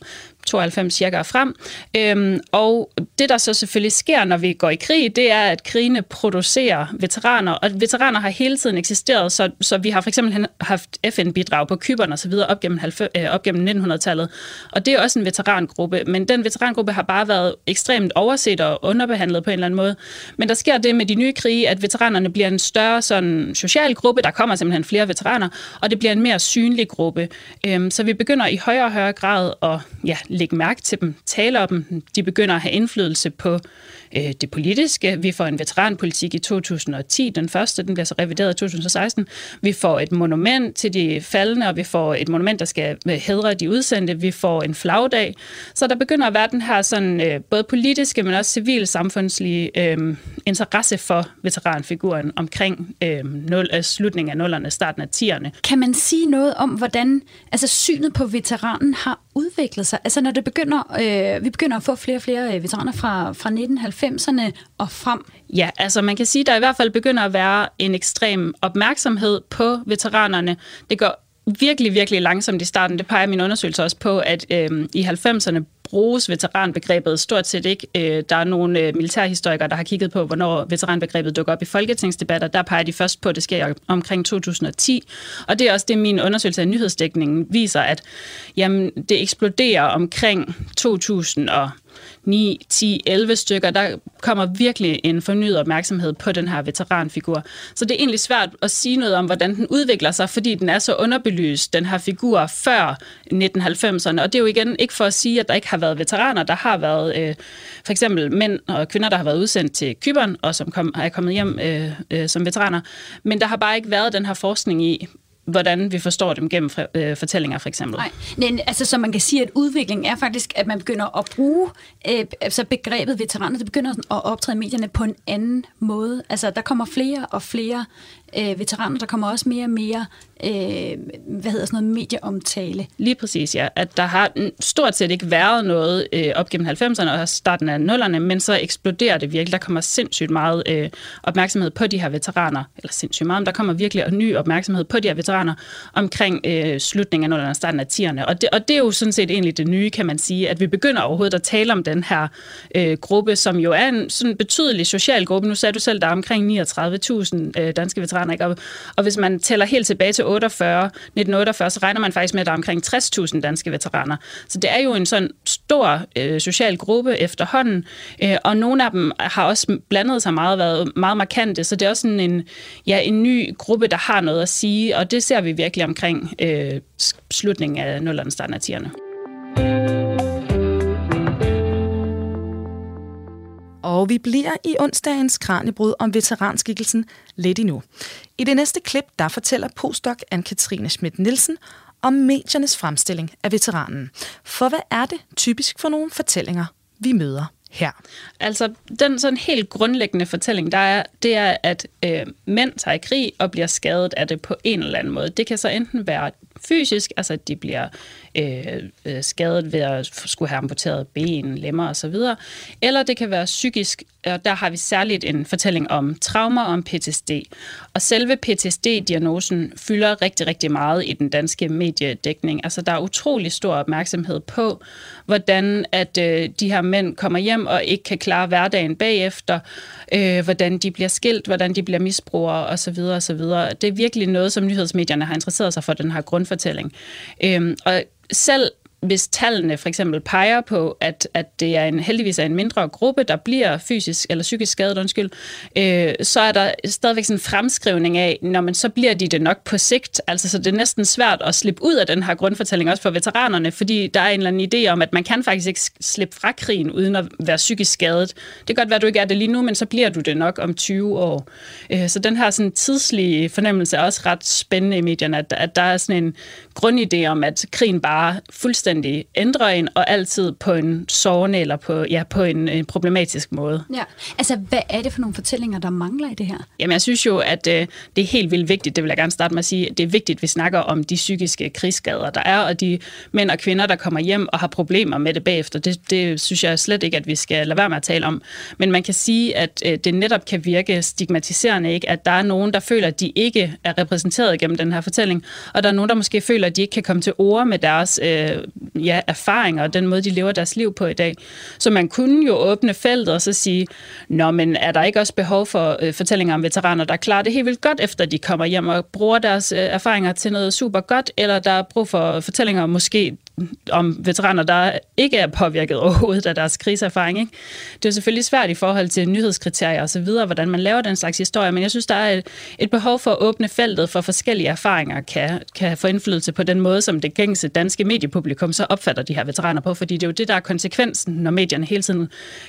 tooghalvfems cirka og frem. Øhm, og det, der så selvfølgelig sker, når vi går i krig, det er, at krigene producerer veteraner, og veteraner har hele tiden eksisteret, så, så vi har for eksempel haft F N-bidrag på Cypern og så videre op gennem, op gennem nitten hundrede-tallet, og det er også en veterangruppe, men den veterangruppe har bare været ekstremt overset og underbehandlet på en eller anden måde. Men der sker det med de nye krige, at veteranerne bliver en større sådan, social gruppe, der kommer simpelthen flere veteraner, og det bliver en mere synlig gruppe. Så vi begynder i højere og højere grad at ja, lægge mærke til dem, tale om dem. De begynder at have indflydelse på det politiske. Vi får en veteranpolitik i to tusind og ti, den første, den bliver så revideret i to tusind og seksten. Vi får et monument til de faldne, og vi får et monument, der skal hædre de udsendte. Vi får en flagdag. Så der begynder at være den her sådan, både politiske, men også civilsamfundslige øh, interesse for veteranfiguren omkring øh, nul, øh, slutningen af nullerne, starten af tierne. Kan man sige noget om, hvordan altså, synet på veteranen har udviklet sig? Altså når det begynder, øh, vi begynder at få flere og flere veteraner fra, fra nitten halvfemserne og frem. Ja, altså man kan sige, at der i hvert fald begynder at være en ekstrem opmærksomhed på veteranerne. Det går virkelig, virkelig langsomt i starten. Det peger min undersøgelse også på, at øh, i halvfemserne bruges veteranbegrebet stort set ikke. Øh, der er nogle øh, militærhistorikere, der har kigget på, hvornår veteranbegrebet dukker op i folketingsdebatter. Der peger de først på, at det sker omkring to tusind og ti. Og det er også det, min undersøgelse af nyhedsdækningen viser, at jamen, det eksploderer omkring 2000 og ni, ti, elleve stykker, der kommer virkelig en fornyet opmærksomhed på den her veteranfigur. Så det er egentlig svært at sige noget om, hvordan den udvikler sig, fordi den er så underbelyst, den her figur, før nitten halvfemserne. Og det er jo igen ikke for at sige, at der ikke har været veteraner. Der har været øh, for eksempel mænd og kvinder, der har været udsendt til Cypern, og som kom, er kommet hjem øh, øh, som veteraner. Men der har bare ikke været den her forskning i, hvordan vi forstår dem gennem øh, fortællinger, for eksempel. Nej, men altså, så man kan sige, at udviklingen er faktisk, at man begynder at bruge øh, altså begrebet veteraner, det begynder sådan at optræde medierne på en anden måde. Altså, der kommer flere og flere øh, veteraner, der kommer også mere og mere, øh, hvad hedder sådan noget, medieomtale. Lige præcis, ja. At der har stort set ikke været noget øh, op gennem halvfemserne og starten af nullerne, men så eksploderer det virkelig. Der kommer sindssygt meget øh, opmærksomhed på de her veteraner, eller sindssygt meget, men der kommer virkelig ny opmærksomhed på de her veteraner, omkring øh, slutningen af nullerne og starten af tierne. Og det, og det er jo sådan set egentlig det nye, kan man sige, at vi begynder overhovedet at tale om den her øh, gruppe, som jo er en sådan betydelig social gruppe. Nu sagde du selv, der er omkring niogtredive tusind øh, danske veteraner, ikke? Og, og hvis man tæller helt tilbage til nitten otteogfyrre, så regner man faktisk med, at der er omkring tres tusind danske veteraner. Så det er jo en sådan stor øh, social gruppe efterhånden, øh, og nogle af dem har også blandet sig meget, været meget markante, så det er også sådan en, ja, en ny gruppe, der har noget at sige, og det ser vi virkelig omkring øh, slutningen af nullerne, starten af tierne. Og vi bliver i onsdagens Kraniebrud om veteranskikkelsen lidt endnu. I det næste klip, der fortæller postdoc Anne-Katrine Schmidt Nielsen om mediernes fremstilling af veteranen. For hvad er det typisk for nogle fortællinger, vi møder her? Altså, den sådan helt grundlæggende fortælling, der er, det er, at øh, mænd tager i krig og bliver skadet af det på en eller anden måde. Det kan så enten være fysisk, altså at de bliver øh, øh, skadet ved at skulle have amputeret ben, lemmer osv., eller det kan være psykisk, og der har vi særligt en fortælling om traumer og om P T S D. Og selve P T S D-diagnosen fylder rigtig, rigtig meget i den danske mediedækning. Altså, der er utrolig stor opmærksomhed på, hvordan at øh, de her mænd kommer hjem og ikke kan klare hverdagen bagefter, øh, hvordan de bliver skilt, hvordan de bliver misbrugere osv. osv. Det er virkelig noget, som nyhedsmedierne har interesseret sig for, den her grundfortælling. Øh, og selv hvis tallene for eksempel peger på, at, at det er en, heldigvis er en mindre gruppe, der bliver fysisk eller psykisk skadet, undskyld, øh, så er der stadigvæk sådan en fremskrivning af, når man så bliver de det nok på sigt. Altså, så det er næsten svært at slippe ud af den her grundfortælling, også for veteranerne, fordi der er en eller anden idé om, at man kan faktisk ikke slippe fra krigen uden at være psykisk skadet. Det kan godt være, at du ikke er det lige nu, men så bliver du det nok om tyve år. Øh, så den her sådan tidslige fornemmelse er også ret spændende i medierne, at, at der er sådan en grundidé om, at krigen bare fuldstændig ændrer en, og altid på en sårende eller på, ja, på en, en problematisk måde. Ja, altså hvad er det for nogle fortællinger, der mangler i det her? Jamen jeg synes jo, at øh, det er helt vildt vigtigt, det vil jeg gerne starte med at sige, det er vigtigt, at vi snakker om de psykiske krigsskader, der er, og de mænd og kvinder, der kommer hjem og har problemer med det bagefter. Det, det synes jeg slet ikke, at vi skal lade være med at tale om. Men man kan sige, at øh, det netop kan virke stigmatiserende, ikke? At der er nogen, der føler, at de ikke er repræsenteret gennem den her fortælling, og der er nogen, der måske føler, at de ikke kan komme til orde med deres øh, ja, erfaringer og den måde, de lever deres liv på i dag. Så man kunne jo åbne feltet og så sige, nå, men er der ikke også behov for øh, fortællinger om veteraner, der klarer det helt vildt godt, efter de kommer hjem og bruger deres øh, erfaringer til noget super godt, eller der er brug for fortællinger måske om veteraner, der ikke er påvirket overhovedet af deres kriserfaring, ikke? Det er jo selvfølgelig svært i forhold til nyhedskriterier og så videre, hvordan man laver den slags historie, men jeg synes, der er et, et behov for at åbne feltet for forskellige erfaringer, kan, kan få indflydelse på den måde, som det gængse danske mediepublikum så opfatter de her veteraner på, fordi det er jo det, der er konsekvensen, når medierne hele tiden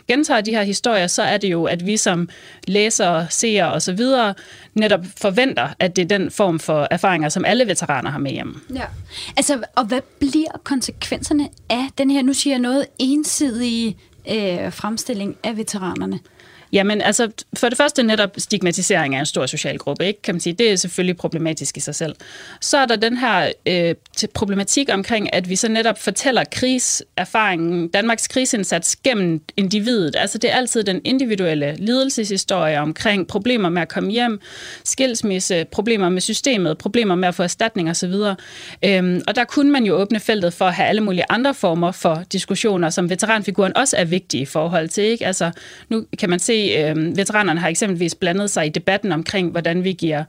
gentager de her historier, så er det jo, at vi som læsere, seere og så videre netop forventer, at det er den form for erfaringer, som alle veteraner har med hjemme. Ja, altså, og hvad bliver konsekvenserne af den her, nu siger jeg noget, ensidige øh, fremstilling af veteranerne? Jamen, altså, for det første netop stigmatisering af en stor social gruppe, ikke? Kan man sige, det er selvfølgelig problematisk i sig selv. Så er der den her øh, problematik omkring, at vi så netop fortæller kriserfaringen, Danmarks krigsindsats gennem individet. Altså, det er altid den individuelle lidelseshistorie omkring problemer med at komme hjem, skilsmisse, problemer med systemet, problemer med at få erstatning osv. Øhm, og der kunne man jo åbne feltet for at have alle mulige andre former for diskussioner, som veteranfiguren også er vigtig i forhold til, ikke? Altså, nu kan man se fordi øh, veteranerne har eksempelvis blandet sig i debatten omkring, hvordan vi giver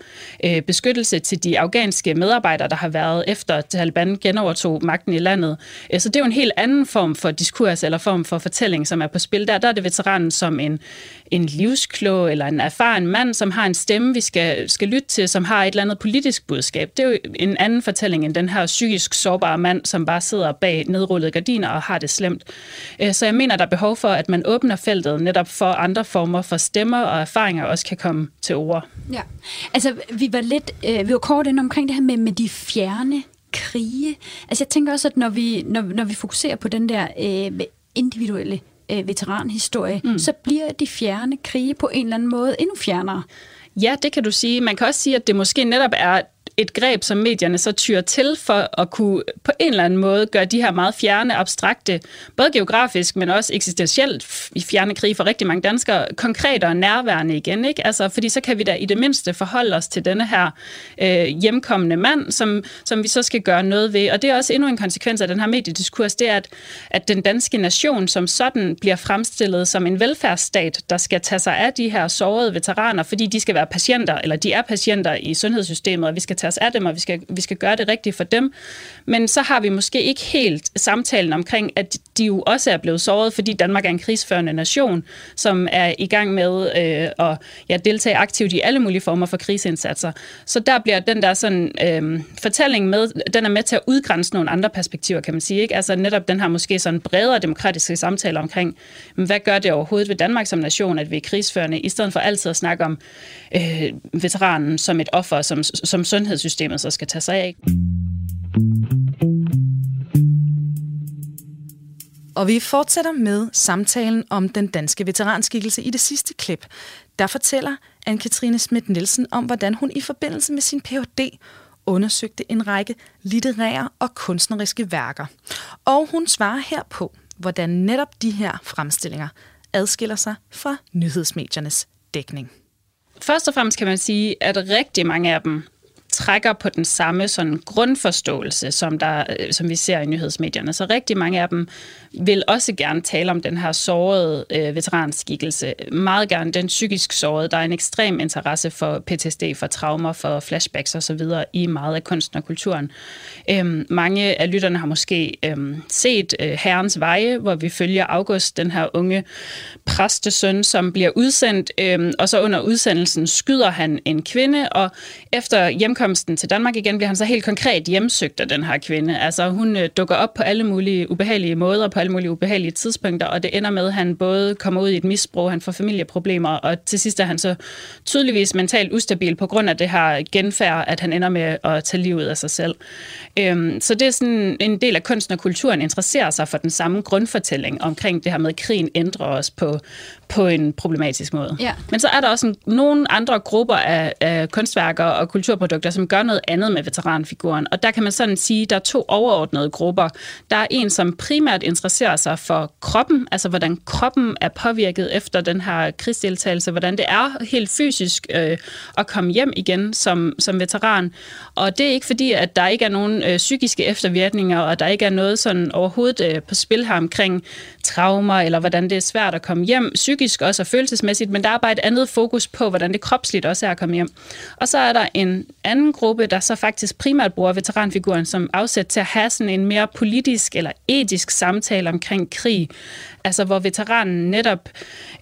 øh, beskyttelse til de afghanske medarbejdere, der har været efter Taliban genovertog magten i landet. Så det er jo en helt anden form for diskurs eller form for fortælling, som er på spil. Der, der er det veteranen som en, en livsklog eller en erfaren mand, som har en stemme, vi skal, skal lytte til, som har et eller andet politisk budskab. Det er jo en anden fortælling end den her psykisk sårbare mand, som bare sidder bag nedrullede gardiner og har det slemt. Så jeg mener, der er behov for, at man åbner feltet netop for andre former for stemmer og erfaringer også kan komme til ord. Ja, altså vi var lidt, øh, vi var kort inde omkring det her med, med de fjerne krige. Altså jeg tænker også, at når vi, når, når vi fokuserer på den der øh, individuelle øh, veteranhistorie, mm. så bliver de fjerne krige på en eller anden måde endnu fjernere. Ja, det kan du sige. Man kan også sige, at det måske netop er et greb, som medierne så tyrer til for at kunne på en eller anden måde gøre de her meget fjerne, abstrakte, både geografisk, men også eksistentielt i fjerne krige for rigtig mange danskere, konkretere og nærværende igen, ikke? Altså, fordi så kan vi da i det mindste forholde os til denne her øh, hjemkommende mand, som, som vi så skal gøre noget ved. Og det er også endnu en konsekvens af den her mediediskurs, det er, at, at den danske nation som sådan bliver fremstillet som en velfærdsstat, der skal tage sig af de her sårede veteraner, fordi de skal være patienter, eller de er patienter i sundhedssystemet, og vi skal tage af dem, og vi skal, vi skal gøre det rigtigt for dem. Men så har vi måske ikke helt samtalen omkring, at de jo også er blevet såret, fordi Danmark er en krigsførende nation, som er i gang med øh, at ja, deltage aktivt i alle mulige former for kriseindsatser. Så der bliver den der sådan, øh, fortælling med, den er med til at udgrænse nogle andre perspektiver, kan man sige, ikke? Altså netop den her måske sådan bredere demokratiske samtale omkring, hvad gør det overhovedet ved Danmark som nation, at vi er krigsførende, i stedet for altid at snakke om øh, veteranen som et offer, som, som sundhed systemet så skal tage sig af. Og vi fortsætter med samtalen om den danske veteranskikkelse i det sidste klip. Der fortæller Anne-Katrine Schmidt Nielsen om, hvordan hun i forbindelse med sin P H D undersøgte en række litterære og kunstneriske værker. Og hun svarer her på, hvordan netop de her fremstillinger adskiller sig fra nyhedsmediernes dækning. Først og fremmest kan man sige, at rigtig mange af dem trækker på den samme sådan grundforståelse, som, der, som vi ser i nyhedsmedierne. Så rigtig mange af dem vil også gerne tale om den her sårede øh, veteranskikkelse. Meget gerne den psykisk sårede. Der er en ekstrem interesse for P T S D, for traumer, for flashbacks osv. i meget af kunsten og kulturen. Øhm, mange af lytterne har måske øhm, set øh, Herrens Veje, hvor vi følger August, den her unge præstesøn, som bliver udsendt, øhm, og så under udsendelsen skyder han en kvinde, og efter hjemkomsten til Danmark igen, bliver han så helt konkret hjemsøgt af den her kvinde. Altså hun øh, dukker op på alle mulige ubehagelige måder, på alle mulige ubehagelige tidspunkter, og det ender med, at han både kommer ud i et misbrug, han får familieproblemer, og til sidst er han så tydeligvis mentalt ustabil på grund af det her genfærd, at han ender med at tage livet af sig selv. Øhm, så det er sådan en del af kunsten og kulturen interesserer sig for den samme grundfortælling omkring det her med, at krigen ændrer os på, på en problematisk måde. Ja. Men så er der også en, nogle andre grupper af, af kunstværker og kulturprodukter, som gør noget andet med veteranfiguren. Og der kan man sådan sige, at der er to overordnede grupper. Der er en, som primært interesserer sig for kroppen, altså hvordan kroppen er påvirket efter den her krigsdeltagelse, hvordan det er helt fysisk øh, at komme hjem igen som, som veteran. Og det er ikke fordi, at der ikke er nogen øh, psykiske eftervirkninger, og der ikke er noget sådan overhovedet øh, på spil her omkring traumer, eller hvordan det er svært at komme hjem, psykisk også og følelsesmæssigt, men der er bare et andet fokus på, hvordan det kropsligt også er at komme hjem. Og så er der en anden gruppe, der så faktisk primært bruger veteranfiguren som afsæt til at have sådan en mere politisk eller etisk samtale omkring krig, altså hvor veteranen netop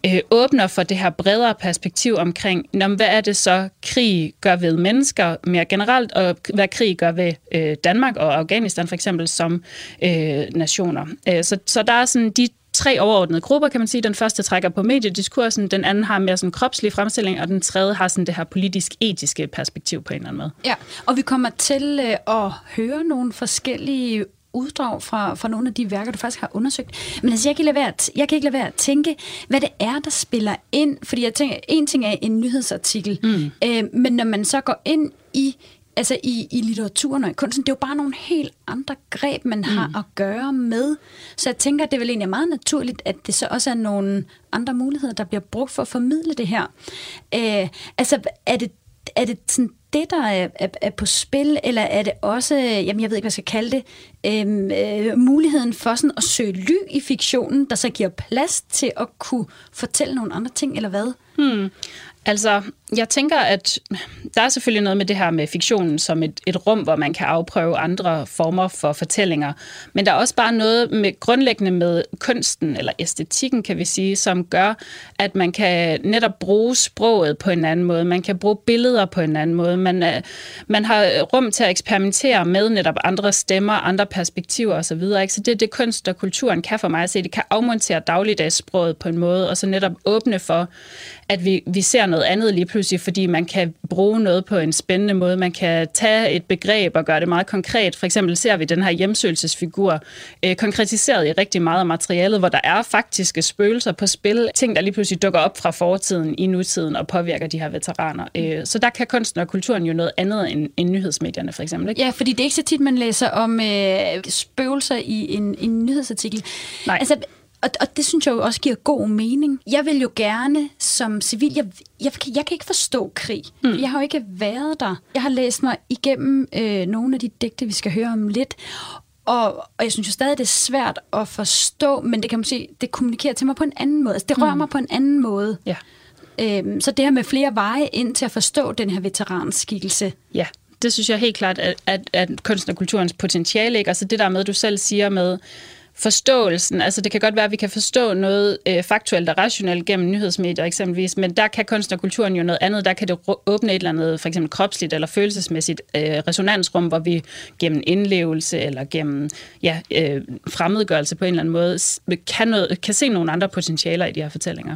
øh, åbner for det her bredere perspektiv omkring, hvad er det så krig gør ved mennesker mere generelt, og hvad krig gør ved øh, Danmark og Afghanistan for eksempel som øh, nationer. Øh, så, så der er sådan de tre overordnede grupper, kan man sige. Den første trækker på mediediskursen, den anden har mere sådan kropslig fremstilling, og den tredje har sådan det her politisk-etiske perspektiv på en eller anden måde. Ja, og vi kommer til at høre nogle forskellige uddrag fra, fra nogle af de værker, du faktisk har undersøgt. Men altså, jeg kan, lade være, jeg kan ikke lade være at tænke, hvad det er, der spiller ind. Fordi jeg tænker, en ting er en nyhedsartikel, mm. øh, men når man så går ind i altså i, i litteraturen og i kunsten, det er jo bare nogle helt andre greb, man har mm. at gøre med. Så jeg tænker, at det er vel egentlig meget naturligt, at det så også er nogle andre muligheder, der bliver brugt for at formidle det her. Øh, altså, er det, er det sådan det, der er, er, er på spil, eller er det også, jamen jeg ved ikke, hvad jeg skal kalde det, øhm, øh, muligheden for sådan at søge ly i fiktionen, der så giver plads til at kunne fortælle nogle andre ting, eller hvad? Hmm. Altså, jeg tænker, at der er selvfølgelig noget med det her med fiktionen som et, et rum, hvor man kan afprøve andre former for fortællinger. Men der er også bare noget med, grundlæggende med kunsten, eller æstetikken, kan vi sige, som gør, at man kan netop bruge sproget på en anden måde. Man kan bruge billeder på en anden måde. Man, man har rum til at eksperimentere med netop andre stemmer, andre perspektiver osv. Så det er det, kunst og kulturen kan for mig at se. Det kan afmontere dagligdagssproget på en måde, og så netop åbne for, at vi, vi ser noget andet lige pludselig, fordi man kan bruge noget på en spændende måde. Man kan tage et begreb og gøre det meget konkret. For eksempel ser vi den her hjemsøgelsesfigur øh, konkretiseret i rigtig meget af materialet, hvor der er faktiske spøgelser på spil. Ting, der lige pludselig dukker op fra fortiden i nutiden og påvirker de her veteraner. Øh, så der kan kunsten og kulturen jo noget andet end, end nyhedsmedierne, for eksempel. Ikke? Ja, fordi det er ikke så tit, man læser om øh, spøgelser i en, en nyhedsartikel. Nej. Altså, og det synes jeg jo også giver god mening. Jeg vil jo gerne som civil... Jeg, jeg, jeg kan ikke forstå krig. Mm. Jeg har jo ikke været der. Jeg har læst mig igennem øh, nogle af de digte, vi skal høre om lidt. Og, og jeg synes jo stadig, det er svært at forstå, men det kan man sige, det kommunikerer til mig på en anden måde. Altså, det rører mm. mig på en anden måde. Ja. Øhm, så det her med flere veje ind til at forstå den her veteranskikkelse. Ja. Det synes jeg helt klart, at, at, at kunsten og kulturens potentiale, ikke? Altså det der med, du selv siger med... forståelsen, altså det kan godt være, at vi kan forstå noget øh, faktuelt og rationelt gennem nyhedsmedier eksempelvis, men der kan kunst og kulturen jo noget andet, der kan det åbne et eller andet for eksempel kropsligt eller følelsesmæssigt øh, resonansrum, hvor vi gennem indlevelse eller gennem ja, øh, fremmedgørelse på en eller anden måde kan, noget, kan se nogle andre potentialer i de her fortællinger.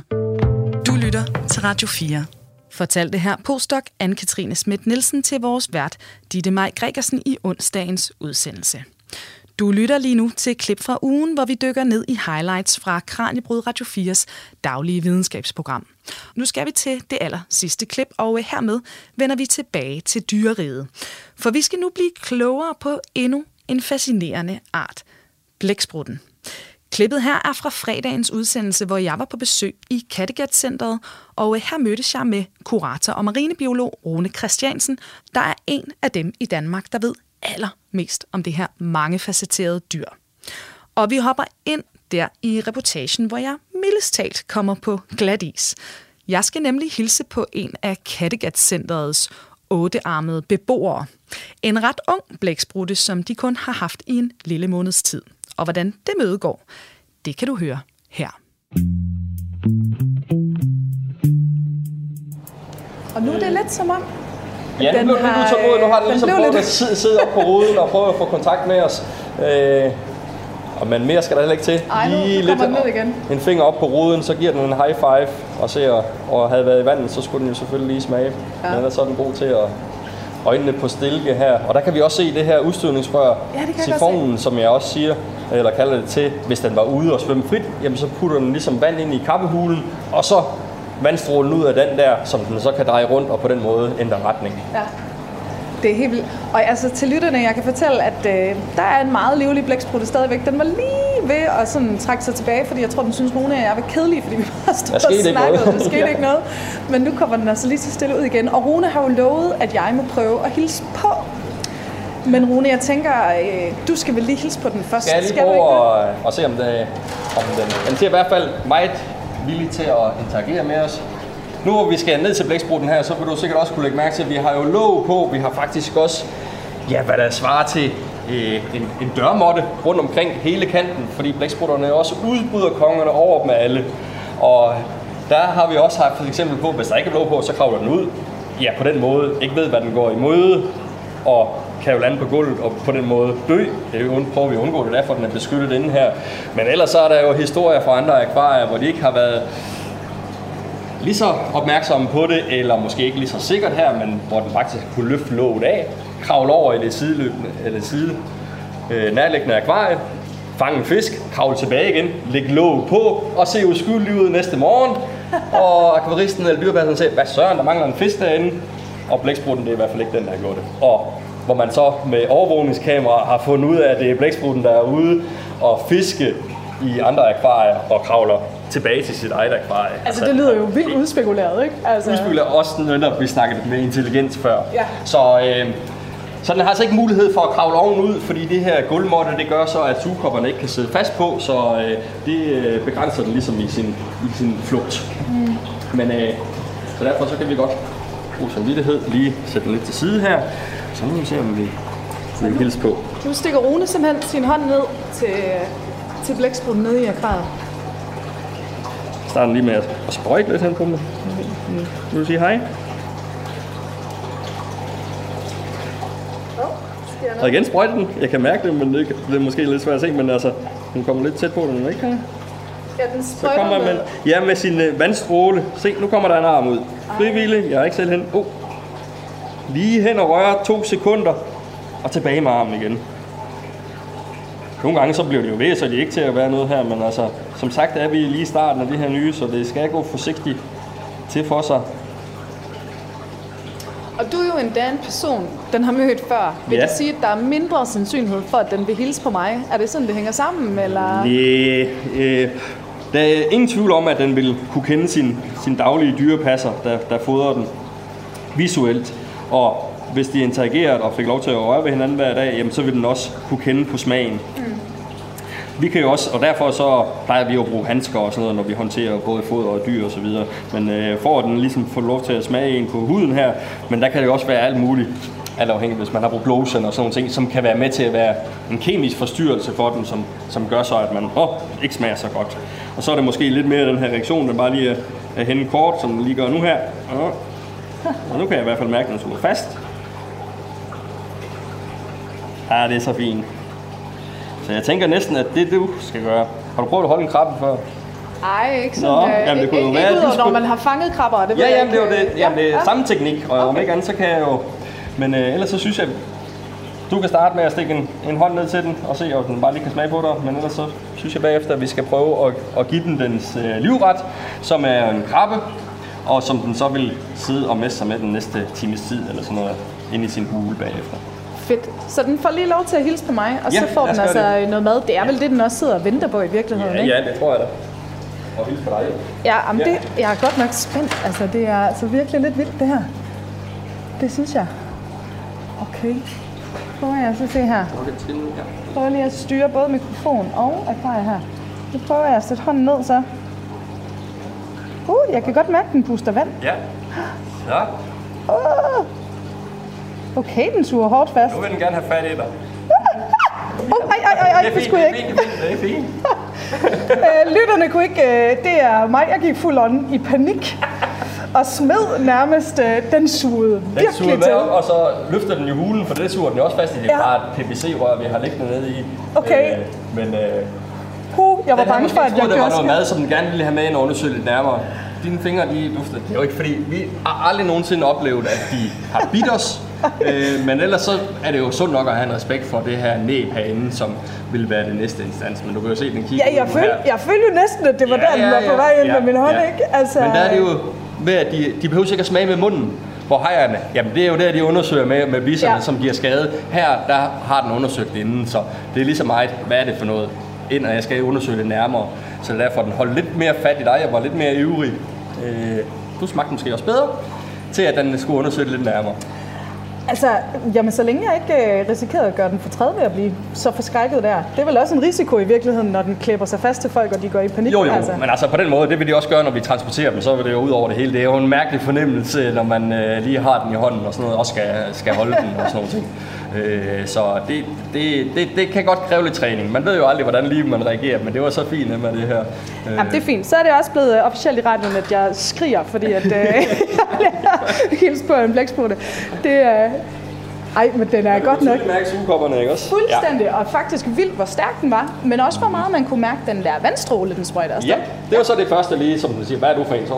Du lytter til Radio fire. Fortalte her postdoc Anne-Katrine Schmidt Nielsen til vores vært Ditte Maj Gregersen i onsdagens udsendelse. Du lytter lige nu til klip fra ugen, hvor vi dykker ned i highlights fra Kraniebrud Radio fires daglige videnskabsprogram. Nu skal vi til det aller sidste klip, og hermed vender vi tilbage til dyreriget. For vi skal nu blive klogere på endnu en fascinerende art, blæksprutten. Klippet her er fra fredagens udsendelse, hvor jeg var på besøg i Kattegat-centeret, og her mødtes jeg med kurator og marinebiolog Rune Christiansen, der er en af dem i Danmark, der ved allermest om det her mangefacetterede dyr. Og vi hopper ind der i reportagen, hvor jeg mildest talt kommer på glat is. Jeg skal nemlig hilse på en af Kattegat-centerets ottearmede beboere. En ret ung blæksprutte, som de kun har haft i en lille måneds tid. Og hvordan det møde går, det kan du høre her. Og nu er det lidt som om, ja, den nu blev du utålmodig. Nu har den ligesom prøvet at sidde op på ruden og prøve at få kontakt med os. Øh, og men mere skal der heller ikke til. Ej, nu, lige nu lidt igen. En finger op på ruden, så giver den en high five og ser, og havde været i vandet, så skulle den jo selvfølgelig lige smage. Ja. Men ellers så er den god til at øjnene på stilke her. Og der kan vi også se det her udstødningsrør, ja, sifonen, som jeg også siger, eller kalder det til. Hvis den var ude og svømme frit, jamen så putter den ligesom vand ind i kappehulen, og så vandstrålen ud af den der, som den så kan dreje rundt og på den måde ændre retning. Ja, det er helt vildt. Og altså til lytterne, jeg kan fortælle, at øh, der er en meget livlig blæksprutte stadigvæk. Den var lige ved at sådan trække sig tilbage, fordi jeg tror, den synes, Rune og jeg var kedelige, fordi vi bare stod og snakkede, og der skete ja. ikke noget. Men nu kommer den altså lige så stille ud igen. Og Rune har jo lovet, at jeg må prøve at hilse på. Men Rune, jeg tænker, øh, du skal vel lige hilse på den først. Skal jeg lige prøve og, og se, om, det, om den... Den ser i hvert fald meget villig til at interagere med os. Nu hvor vi skal ned til blæksprutten her, så vil du sikkert også kunne lægge mærke til, at vi har jo låg på. Vi har faktisk også, ja, hvad der svarer til øh, en, en dørmåtte rundt omkring hele kanten, fordi blæksprutterne også udbryder kongerne over dem alle. Og der har vi også haft for eksempel på, hvis der ikke er låg på, så kravler den ud. Ja, på den måde ikke ved, hvad den går imod, og kan jo lande på gulvet og på den måde dø. Det prøver vi at undgå, det derfor den er beskyttet inde her. Men ellers så er der jo historier fra andre akvarier, hvor de ikke har været lige så opmærksomme på det, eller måske ikke lige så sikkert her, men hvor den faktisk kunne løfte låget af, kravle over i det sideløbende, eller side øh, nærliggende akvarie, fange en fisk, kravle tilbage igen, lægge låget på og se uskyldig ud næste morgen. Og akvaristen eller dyrepasseren siger, hvad søren, der mangler en fisk derinde. Og blæksprutten, det er i hvert fald ikke den, der har gjort det. Og hvor man så med overvågningskameraer har fundet ud af, at det er blæksprutten, der er ude og fiske i andre akvarier og kravler tilbage til sit eget akvarie. Altså, altså det lyder jo vildt udspekuleret, ikke? Altså... Udspekuleret, også den der, vi snakkede med intelligens før. Ja. Så, øh, så den har altså ikke mulighed for at kravle ovenud, fordi det her gulvmåtte, det gør så, at sugekopperne ikke kan sidde fast på, så øh, det begrænser den ligesom i sin, i sin flugt. Mm. Men øh, så derfor så kan vi godt bruge samvittighed, lige sætte den lidt til side her, så nu ser vi, om vi vil hilse på. Nu stikker Rune simpelthen sin hånd ned til, til blæksprutten nede i akvariet. Jeg starter lige med at sprøjte lidt hen på mig. Vil du sige hej? Og igen sprøjte den. Jeg kan mærke det, men det er måske lidt svært at se, men altså, den kommer lidt tæt på, når den ikke kan. Ja, den sprøjter med. Man, ja, med sin øh, vandstråle. Se, nu kommer der en arm ud. Frivillig, jeg er ikke selv hen. Oh. Lige hen og røre to sekunder, og tilbage med armen igen. Nogle gange så bliver det jo ved, så det er ikke til at være noget her, men altså, som sagt er vi lige i starten af det her nye, så det skal gå forsigtigt til for sig. Og du er jo endda en person, den har mødt før. Vil ja. det sige, at der er mindre sandsynlighed for, at den vil hilse på mig? Er det sådan, det hænger sammen, eller? Næh, øh, der er ingen tvivl om, at den vil kunne kende sin, sin daglige dyrepasser, der, der fodrer den visuelt. Og hvis de interagerer og fik lov til at røre ved hinanden hver dag, jamen, så vil den også kunne kende på smagen. Mm. Vi kan jo også, og derfor så plejer vi jo at bruge handsker og sådan noget, når vi håndterer både foder og dyr og så videre. Men øh, for at den ligesom får lov til at smage en på huden her, men der kan det jo også være alt muligt, alt afhængigt, hvis man har brugt lotion og sådan nogle ting, som kan være med til at være en kemisk forstyrrelse for dem, som, som gør så, at man åh, ikke smager så godt. Og så er det måske lidt mere den her reaktion, den bare lige er, er henne kort, som den lige gør nu her. Og nu kan jeg i hvert fald mærke, at den suger fast. Ah, det er så fint. Så jeg tænker næsten, at det du skal gøre. Har du prøvet at holde en krabbe før? Nej, ikke sådan. Nå, jamen, det kunne ikke, jo være, ikke ud, når man har fanget krabber. Det ja, jamen, det er jo det. Jamen, det er samme teknik, og okay. Om ikke andet, så kan jeg jo... Men øh, ellers så synes jeg, du kan starte med at stikke en, en hånd ned til den, og se, om den bare lige kan smage på dig. Men ellers så synes jeg bagefter, at vi skal prøve at, at give den dens øh, livret, som er en krabbe, og som den så vil sidde og messe sig med den næste times tid, eller sådan noget, inde i sin hule bagefter. Fedt. Så den får lige lov til at hilse på mig, og ja, så får den altså det. noget mad. Det er ja. vel det, den også sidder og venter på i virkeligheden, ja, ikke? Ja, det tror jeg da. Og hilse på dig. Ja, ja. Det, jeg er godt nok spændt. Altså, det er altså virkelig lidt vildt, det her. Det synes jeg. Okay. Prøver jeg så se her. Prøver lige at styre både mikrofon og akvariet her. Nu prøver jeg at sætte hånden ned, så. Uh, jeg kan godt mærke, den puster vand. Ja. Ja. Uh. Okay, den suger hårdt fast. Nu vil den gerne have fat i dig. oh, ej, ej, ej, ej, det skulle jeg ikke. Det er fint. øh, lytterne kunne ikke... Øh, det er mig, jeg gik fuld on i panik. Og smed nærmest øh, den sugede virkelig til. Den sugede op, og så løfter den i hulen, for det suger den jo også fast i det ja. P V C-rør, vi har liggende nede i. Okay. Øh, men... Øh, uh, jeg var bange for, at jeg gjorde det var noget mad, som den gerne ville have med ind og undersøge lidt nærmere. Dine fingre, de duftede. Det er jo ikke, fordi vi har aldrig nogensinde oplevet, at de har bidt os. øh, men ellers så er det jo sundt nok at have en respekt for det her næb herinde, som vil være det næste instans. Men du kan jo se, den kigger ja, jeg følte, jeg følte jo næsten, at det var ja, der, den var ja, ja, på vej ind ja, med min hånd, ja. ikke? Altså... Men der er det jo med, at de, de behøver sikkert smage med munden. Hvor hajerne, jamen det er jo der, de undersøger med, med bisserne, ja. som giver skade. Her, der har den undersøgt inden, så det er lige så meget, hvad er det for noget? Ind, og jeg skal undersøge det nærmere. Så derfor den holdt lidt mere fat i dig, jeg var lidt mere ivrig. Øh, du smagte måske også bedre, til at den skulle undersøge det lidt nærmere. Altså, jamen så længe jeg ikke øh, risikerede at gøre den for træd ved at blive så forskrækket der. Det er vel også en risiko i virkeligheden, når den klipper sig fast til folk, og de går i panik. Jo, jo, altså. Men altså på den måde, det vil de også gøre, når vi transporterer dem, så vil det jo ud over det hele. Det er jo en mærkelig fornemmelse, når man øh, lige har den i hånden og sådan noget, og skal, skal holde den og sådan noget. Øh, så det, det, det, det kan godt kræve lidt træning. Man ved jo aldrig, hvordan lige man reagerer, men det var så fint med det her. Øh. Jamen, det er fint. Så er det også blevet officielt i radioen, at jeg skriger, fordi at, øh, jeg hils på en blæksprutte. Det er... Ej, men den er ja, godt nok. Mærke sugekopperne, ikke også? Fuldstændig, ja. Og faktisk vildt, hvor stærk den var. Men også, hvor meget man kunne mærke den der vandstråle, den sprøjter afsted. Ja, det var så det første lige, som du siger, hvad er du for en, så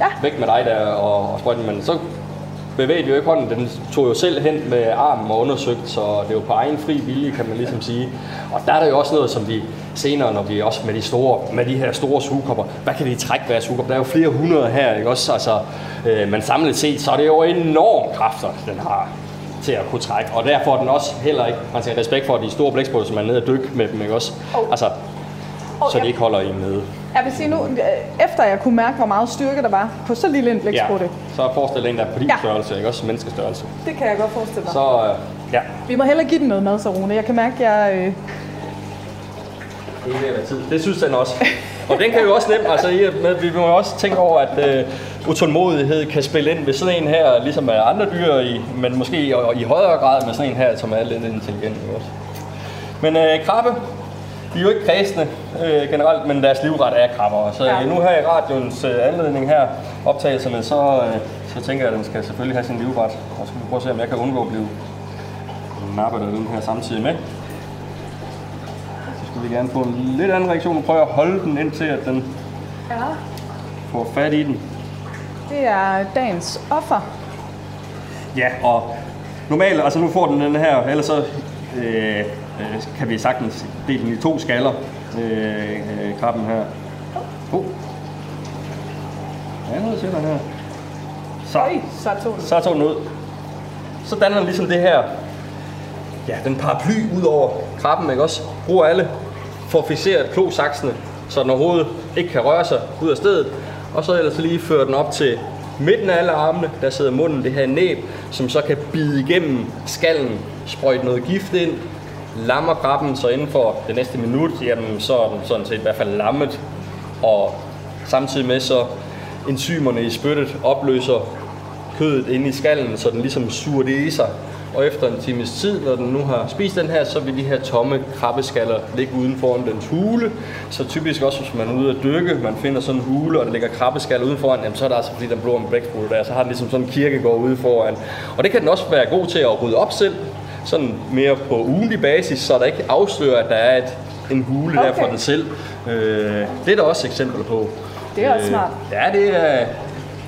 ja. væk med dig der og, og sprøjten, men så... bevægede jo ikke hånden, den tog jo selv hen med armen og undersøgt, så det er jo på egen fri vilje, kan man ligesom sige. Og der er der jo også noget, som vi senere, når vi også med de store, med de her store sugekopper, hvad kan de trække hver sugekopper? Der er jo flere hundrede her, ikke også? Altså, øh, men samlet set, så er det jo enorme kræfter, den har til at kunne trække. Og derfor er den også heller ikke, man skal have respekt for de store blæksprutter, som er nede og dykke med dem, ikke også? Altså, oh, så de ikke holder i nede. Jeg vil sige nu, efter jeg kunne mærke, hvor meget styrke der var på så lille en blæksprutte. Ja, så forestil dig en, der er på din ja. størrelse, ikke også menneskestørrelse. Det kan jeg godt forestille mig. Så, øh, ja. Vi må hellere give den noget mad, så Rune. Jeg kan mærke, at jeg... Øh... Det er ved at være tid. Det synes den også. Og den kan jo også nemt, altså vi må jo også tænke over, at øh, utålmodighed kan spille ind ved sådan en her, ligesom med andre dyr, i, men måske i, i højere grad med sådan en her, som er lidt intelligent også. Men øh, krabbe, de er jo ikke kredsende øh, generelt, men deres livret er krabber. Så øh, nu her i radioens øh, anledning her, optagelserne, så, øh, så tænker jeg, at den skal selvfølgelig have sin livret. Og så kan vi prøve at se, om jeg kan undgå at blive nappet af den her samtidig med. Vi vil gerne få en lidt anden reaktion og prøve at holde den indtil, at den ja. får fat i den. Det er dagens offer. Ja, og normalt, altså nu får den den her, ellers så øh, øh, kan vi sagtens dele den i to skaller, øh, øh, krabben her. Oh. Ja, nu ser den her. Så, Øj, så, tog den. så tog den ud. Så danner den ligesom det her. Ja, den paraply ud over krabben, ikke også? Bruger alle, får fixeret klosaksene, så den overhovedet ikke kan røre sig ud af stedet. Og så ellers lige fører den op til midten af alle armene, der sidder munden, det her næb, som så kan bide igennem skallen, sprøjte noget gift ind, lammer krabben, så inden for det næste minut, jamen, så er den sådan set i hvert fald lammet. Og samtidig med så enzymerne i spyttet opløser kødet inde i skallen, så den ligesom suger det i sig. Og efter en times tid, når den nu har spist den her, så vil de her tomme krabbeskaller ligge uden foran dens hule. Så typisk også, hvis man er ude at dykke, man finder sådan en hule, og der ligger krabbeskaller ude foran, jamen så er der altså fordi, den blå en blæksprutte der, så har den ligesom sådan en kirkegård ude foran. Og det kan den også være god til at rydde op selv, sådan mere på ugentlig basis, så der ikke afslører, at der er et, en hule okay. der for den selv. Øh, det er der også eksempler på. Det er også øh, smart. Ja, det er,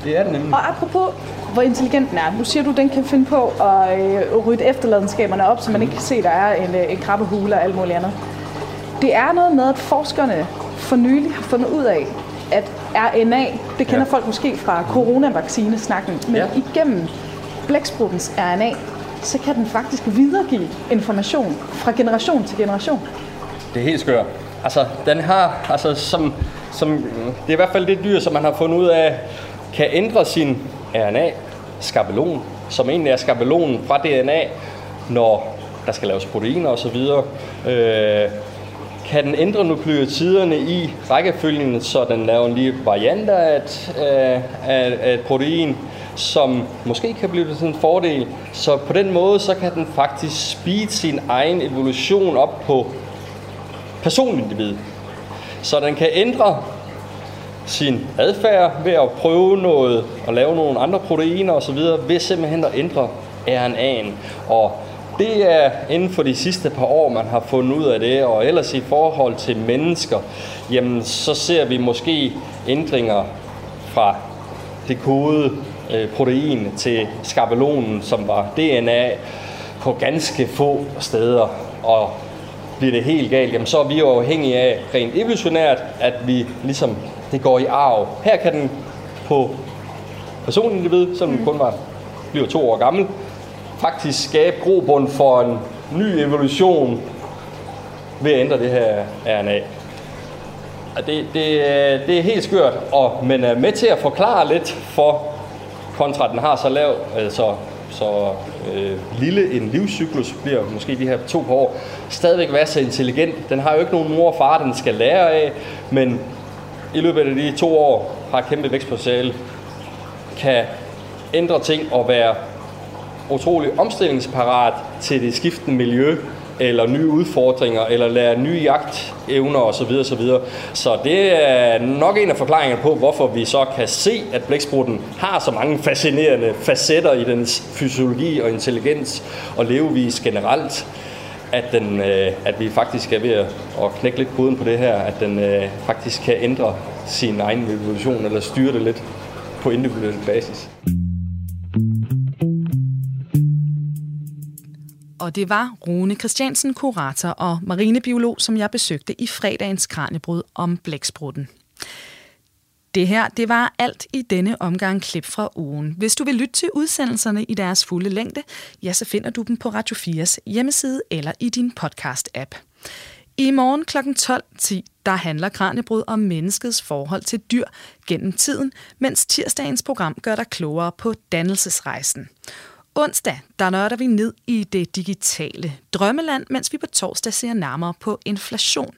det er det nemlig. Og apropos... hvor intelligent den er. Nu siger du, den kan finde på at øh, rydde efterladenskaberne op, så man ikke kan se, der er en, en krabbehule og alt muligt andet. Det er noget med, at forskerne for nylig har fundet ud af, at R N A, det kender ja. folk måske fra coronavaccinesnakken, men ja. igennem blækspruttens R N A, så kan den faktisk videregive information fra generation til generation. Det er helt skørt. Altså, den har, altså, som, som, det er i hvert fald det dyr, som man har fundet ud af, kan ændre sin R N A-skabelon, som egentlig er skabelonen fra D N A, når der skal laves proteiner osv., øh, kan den ændre nukleotiderne i rækkefølgen, så den laver en lille variant af et, øh, af et protein, som måske kan blive til en fordel. Så på den måde, så kan den faktisk speede sin egen evolution op på personindividet. Så den kan ændre sin adfærd ved at prøve noget og lave nogle andre proteiner osv. ved simpelthen at ændre R N A'en. Og det er inden for de sidste par år, man har fundet ud af det. Og ellers i forhold til mennesker, jamen så ser vi måske ændringer fra det kodede protein til skabelonen, som var D N A, på ganske få steder. Og bliver det helt galt, jamen så er vi jo afhængige af rent evolutionært, at vi ligesom det går i arv. Her kan den på personindivid, selvom den kun var, bliver to år gammel, faktisk skabe grobund for en ny evolution ved at ændre det her R N A. Det, det, det er helt skørt, og, men er med til at forklare lidt for kontra den har så lav, altså, så øh, lille en livscyklus bliver måske de her to par år, stadigvæk være så intelligent. Den har jo ikke nogen mor og far, den skal lære af, men i løbet af de to år har kæmpe vækstpotentiale, kan ændre ting og være utrolig omstillingsparat til det skiftende miljø, eller nye udfordringer, eller lære nye jagtevner osv. osv. Så det er nok en af forklaringerne på, hvorfor vi så kan se, at blæksprutten har så mange fascinerende facetter i dens fysiologi og intelligens og levevis generelt. At, den, øh, at vi faktisk er ved at knække lidt koden på det her, at den øh, faktisk kan ændre sin egen evolution eller styre det lidt på individuel basis. Og det var Rune Christiansen, kurator og marinebiolog, som jeg besøgte i fredagens Kraniebrud om blæksprutten. Det her, det var alt i denne omgang klip fra ugen. Hvis du vil lytte til udsendelserne i deres fulde længde, ja, så finder du dem på Radio fires hjemmeside eller i din podcast-app. I morgen kl. tolv ti, der handler Kraniebrud om menneskets forhold til dyr gennem tiden, mens tirsdagens program gør dig klogere på dannelsesrejsen. Onsdag, der nørder vi ned i det digitale drømmeland, mens vi på torsdag ser nærmere på inflation.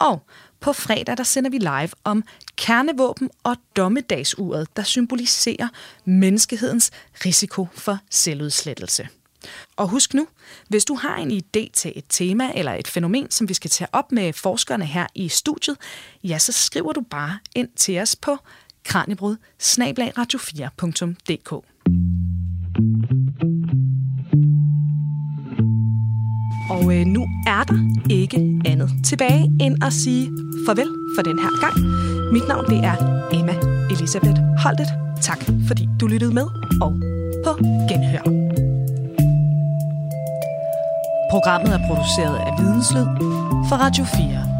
Og på fredag, der sender vi live om kernevåben og dommedagsuret, der symboliserer menneskehedens risiko for selvudslettelse. Og husk nu, hvis du har en idé til et tema eller et fænomen, som vi skal tage op med forskerne her i studiet, ja, så skriver du bare ind til os på kraniebrud bindestreg radio fire punktum d k. Og øh, nu er der ikke andet tilbage end at sige farvel for den her gang. Mit navn det er Emma Elisabeth Holtet. Tak fordi du lyttede med, og på genhør. Programmet er produceret af Vidensløb for Radio fire.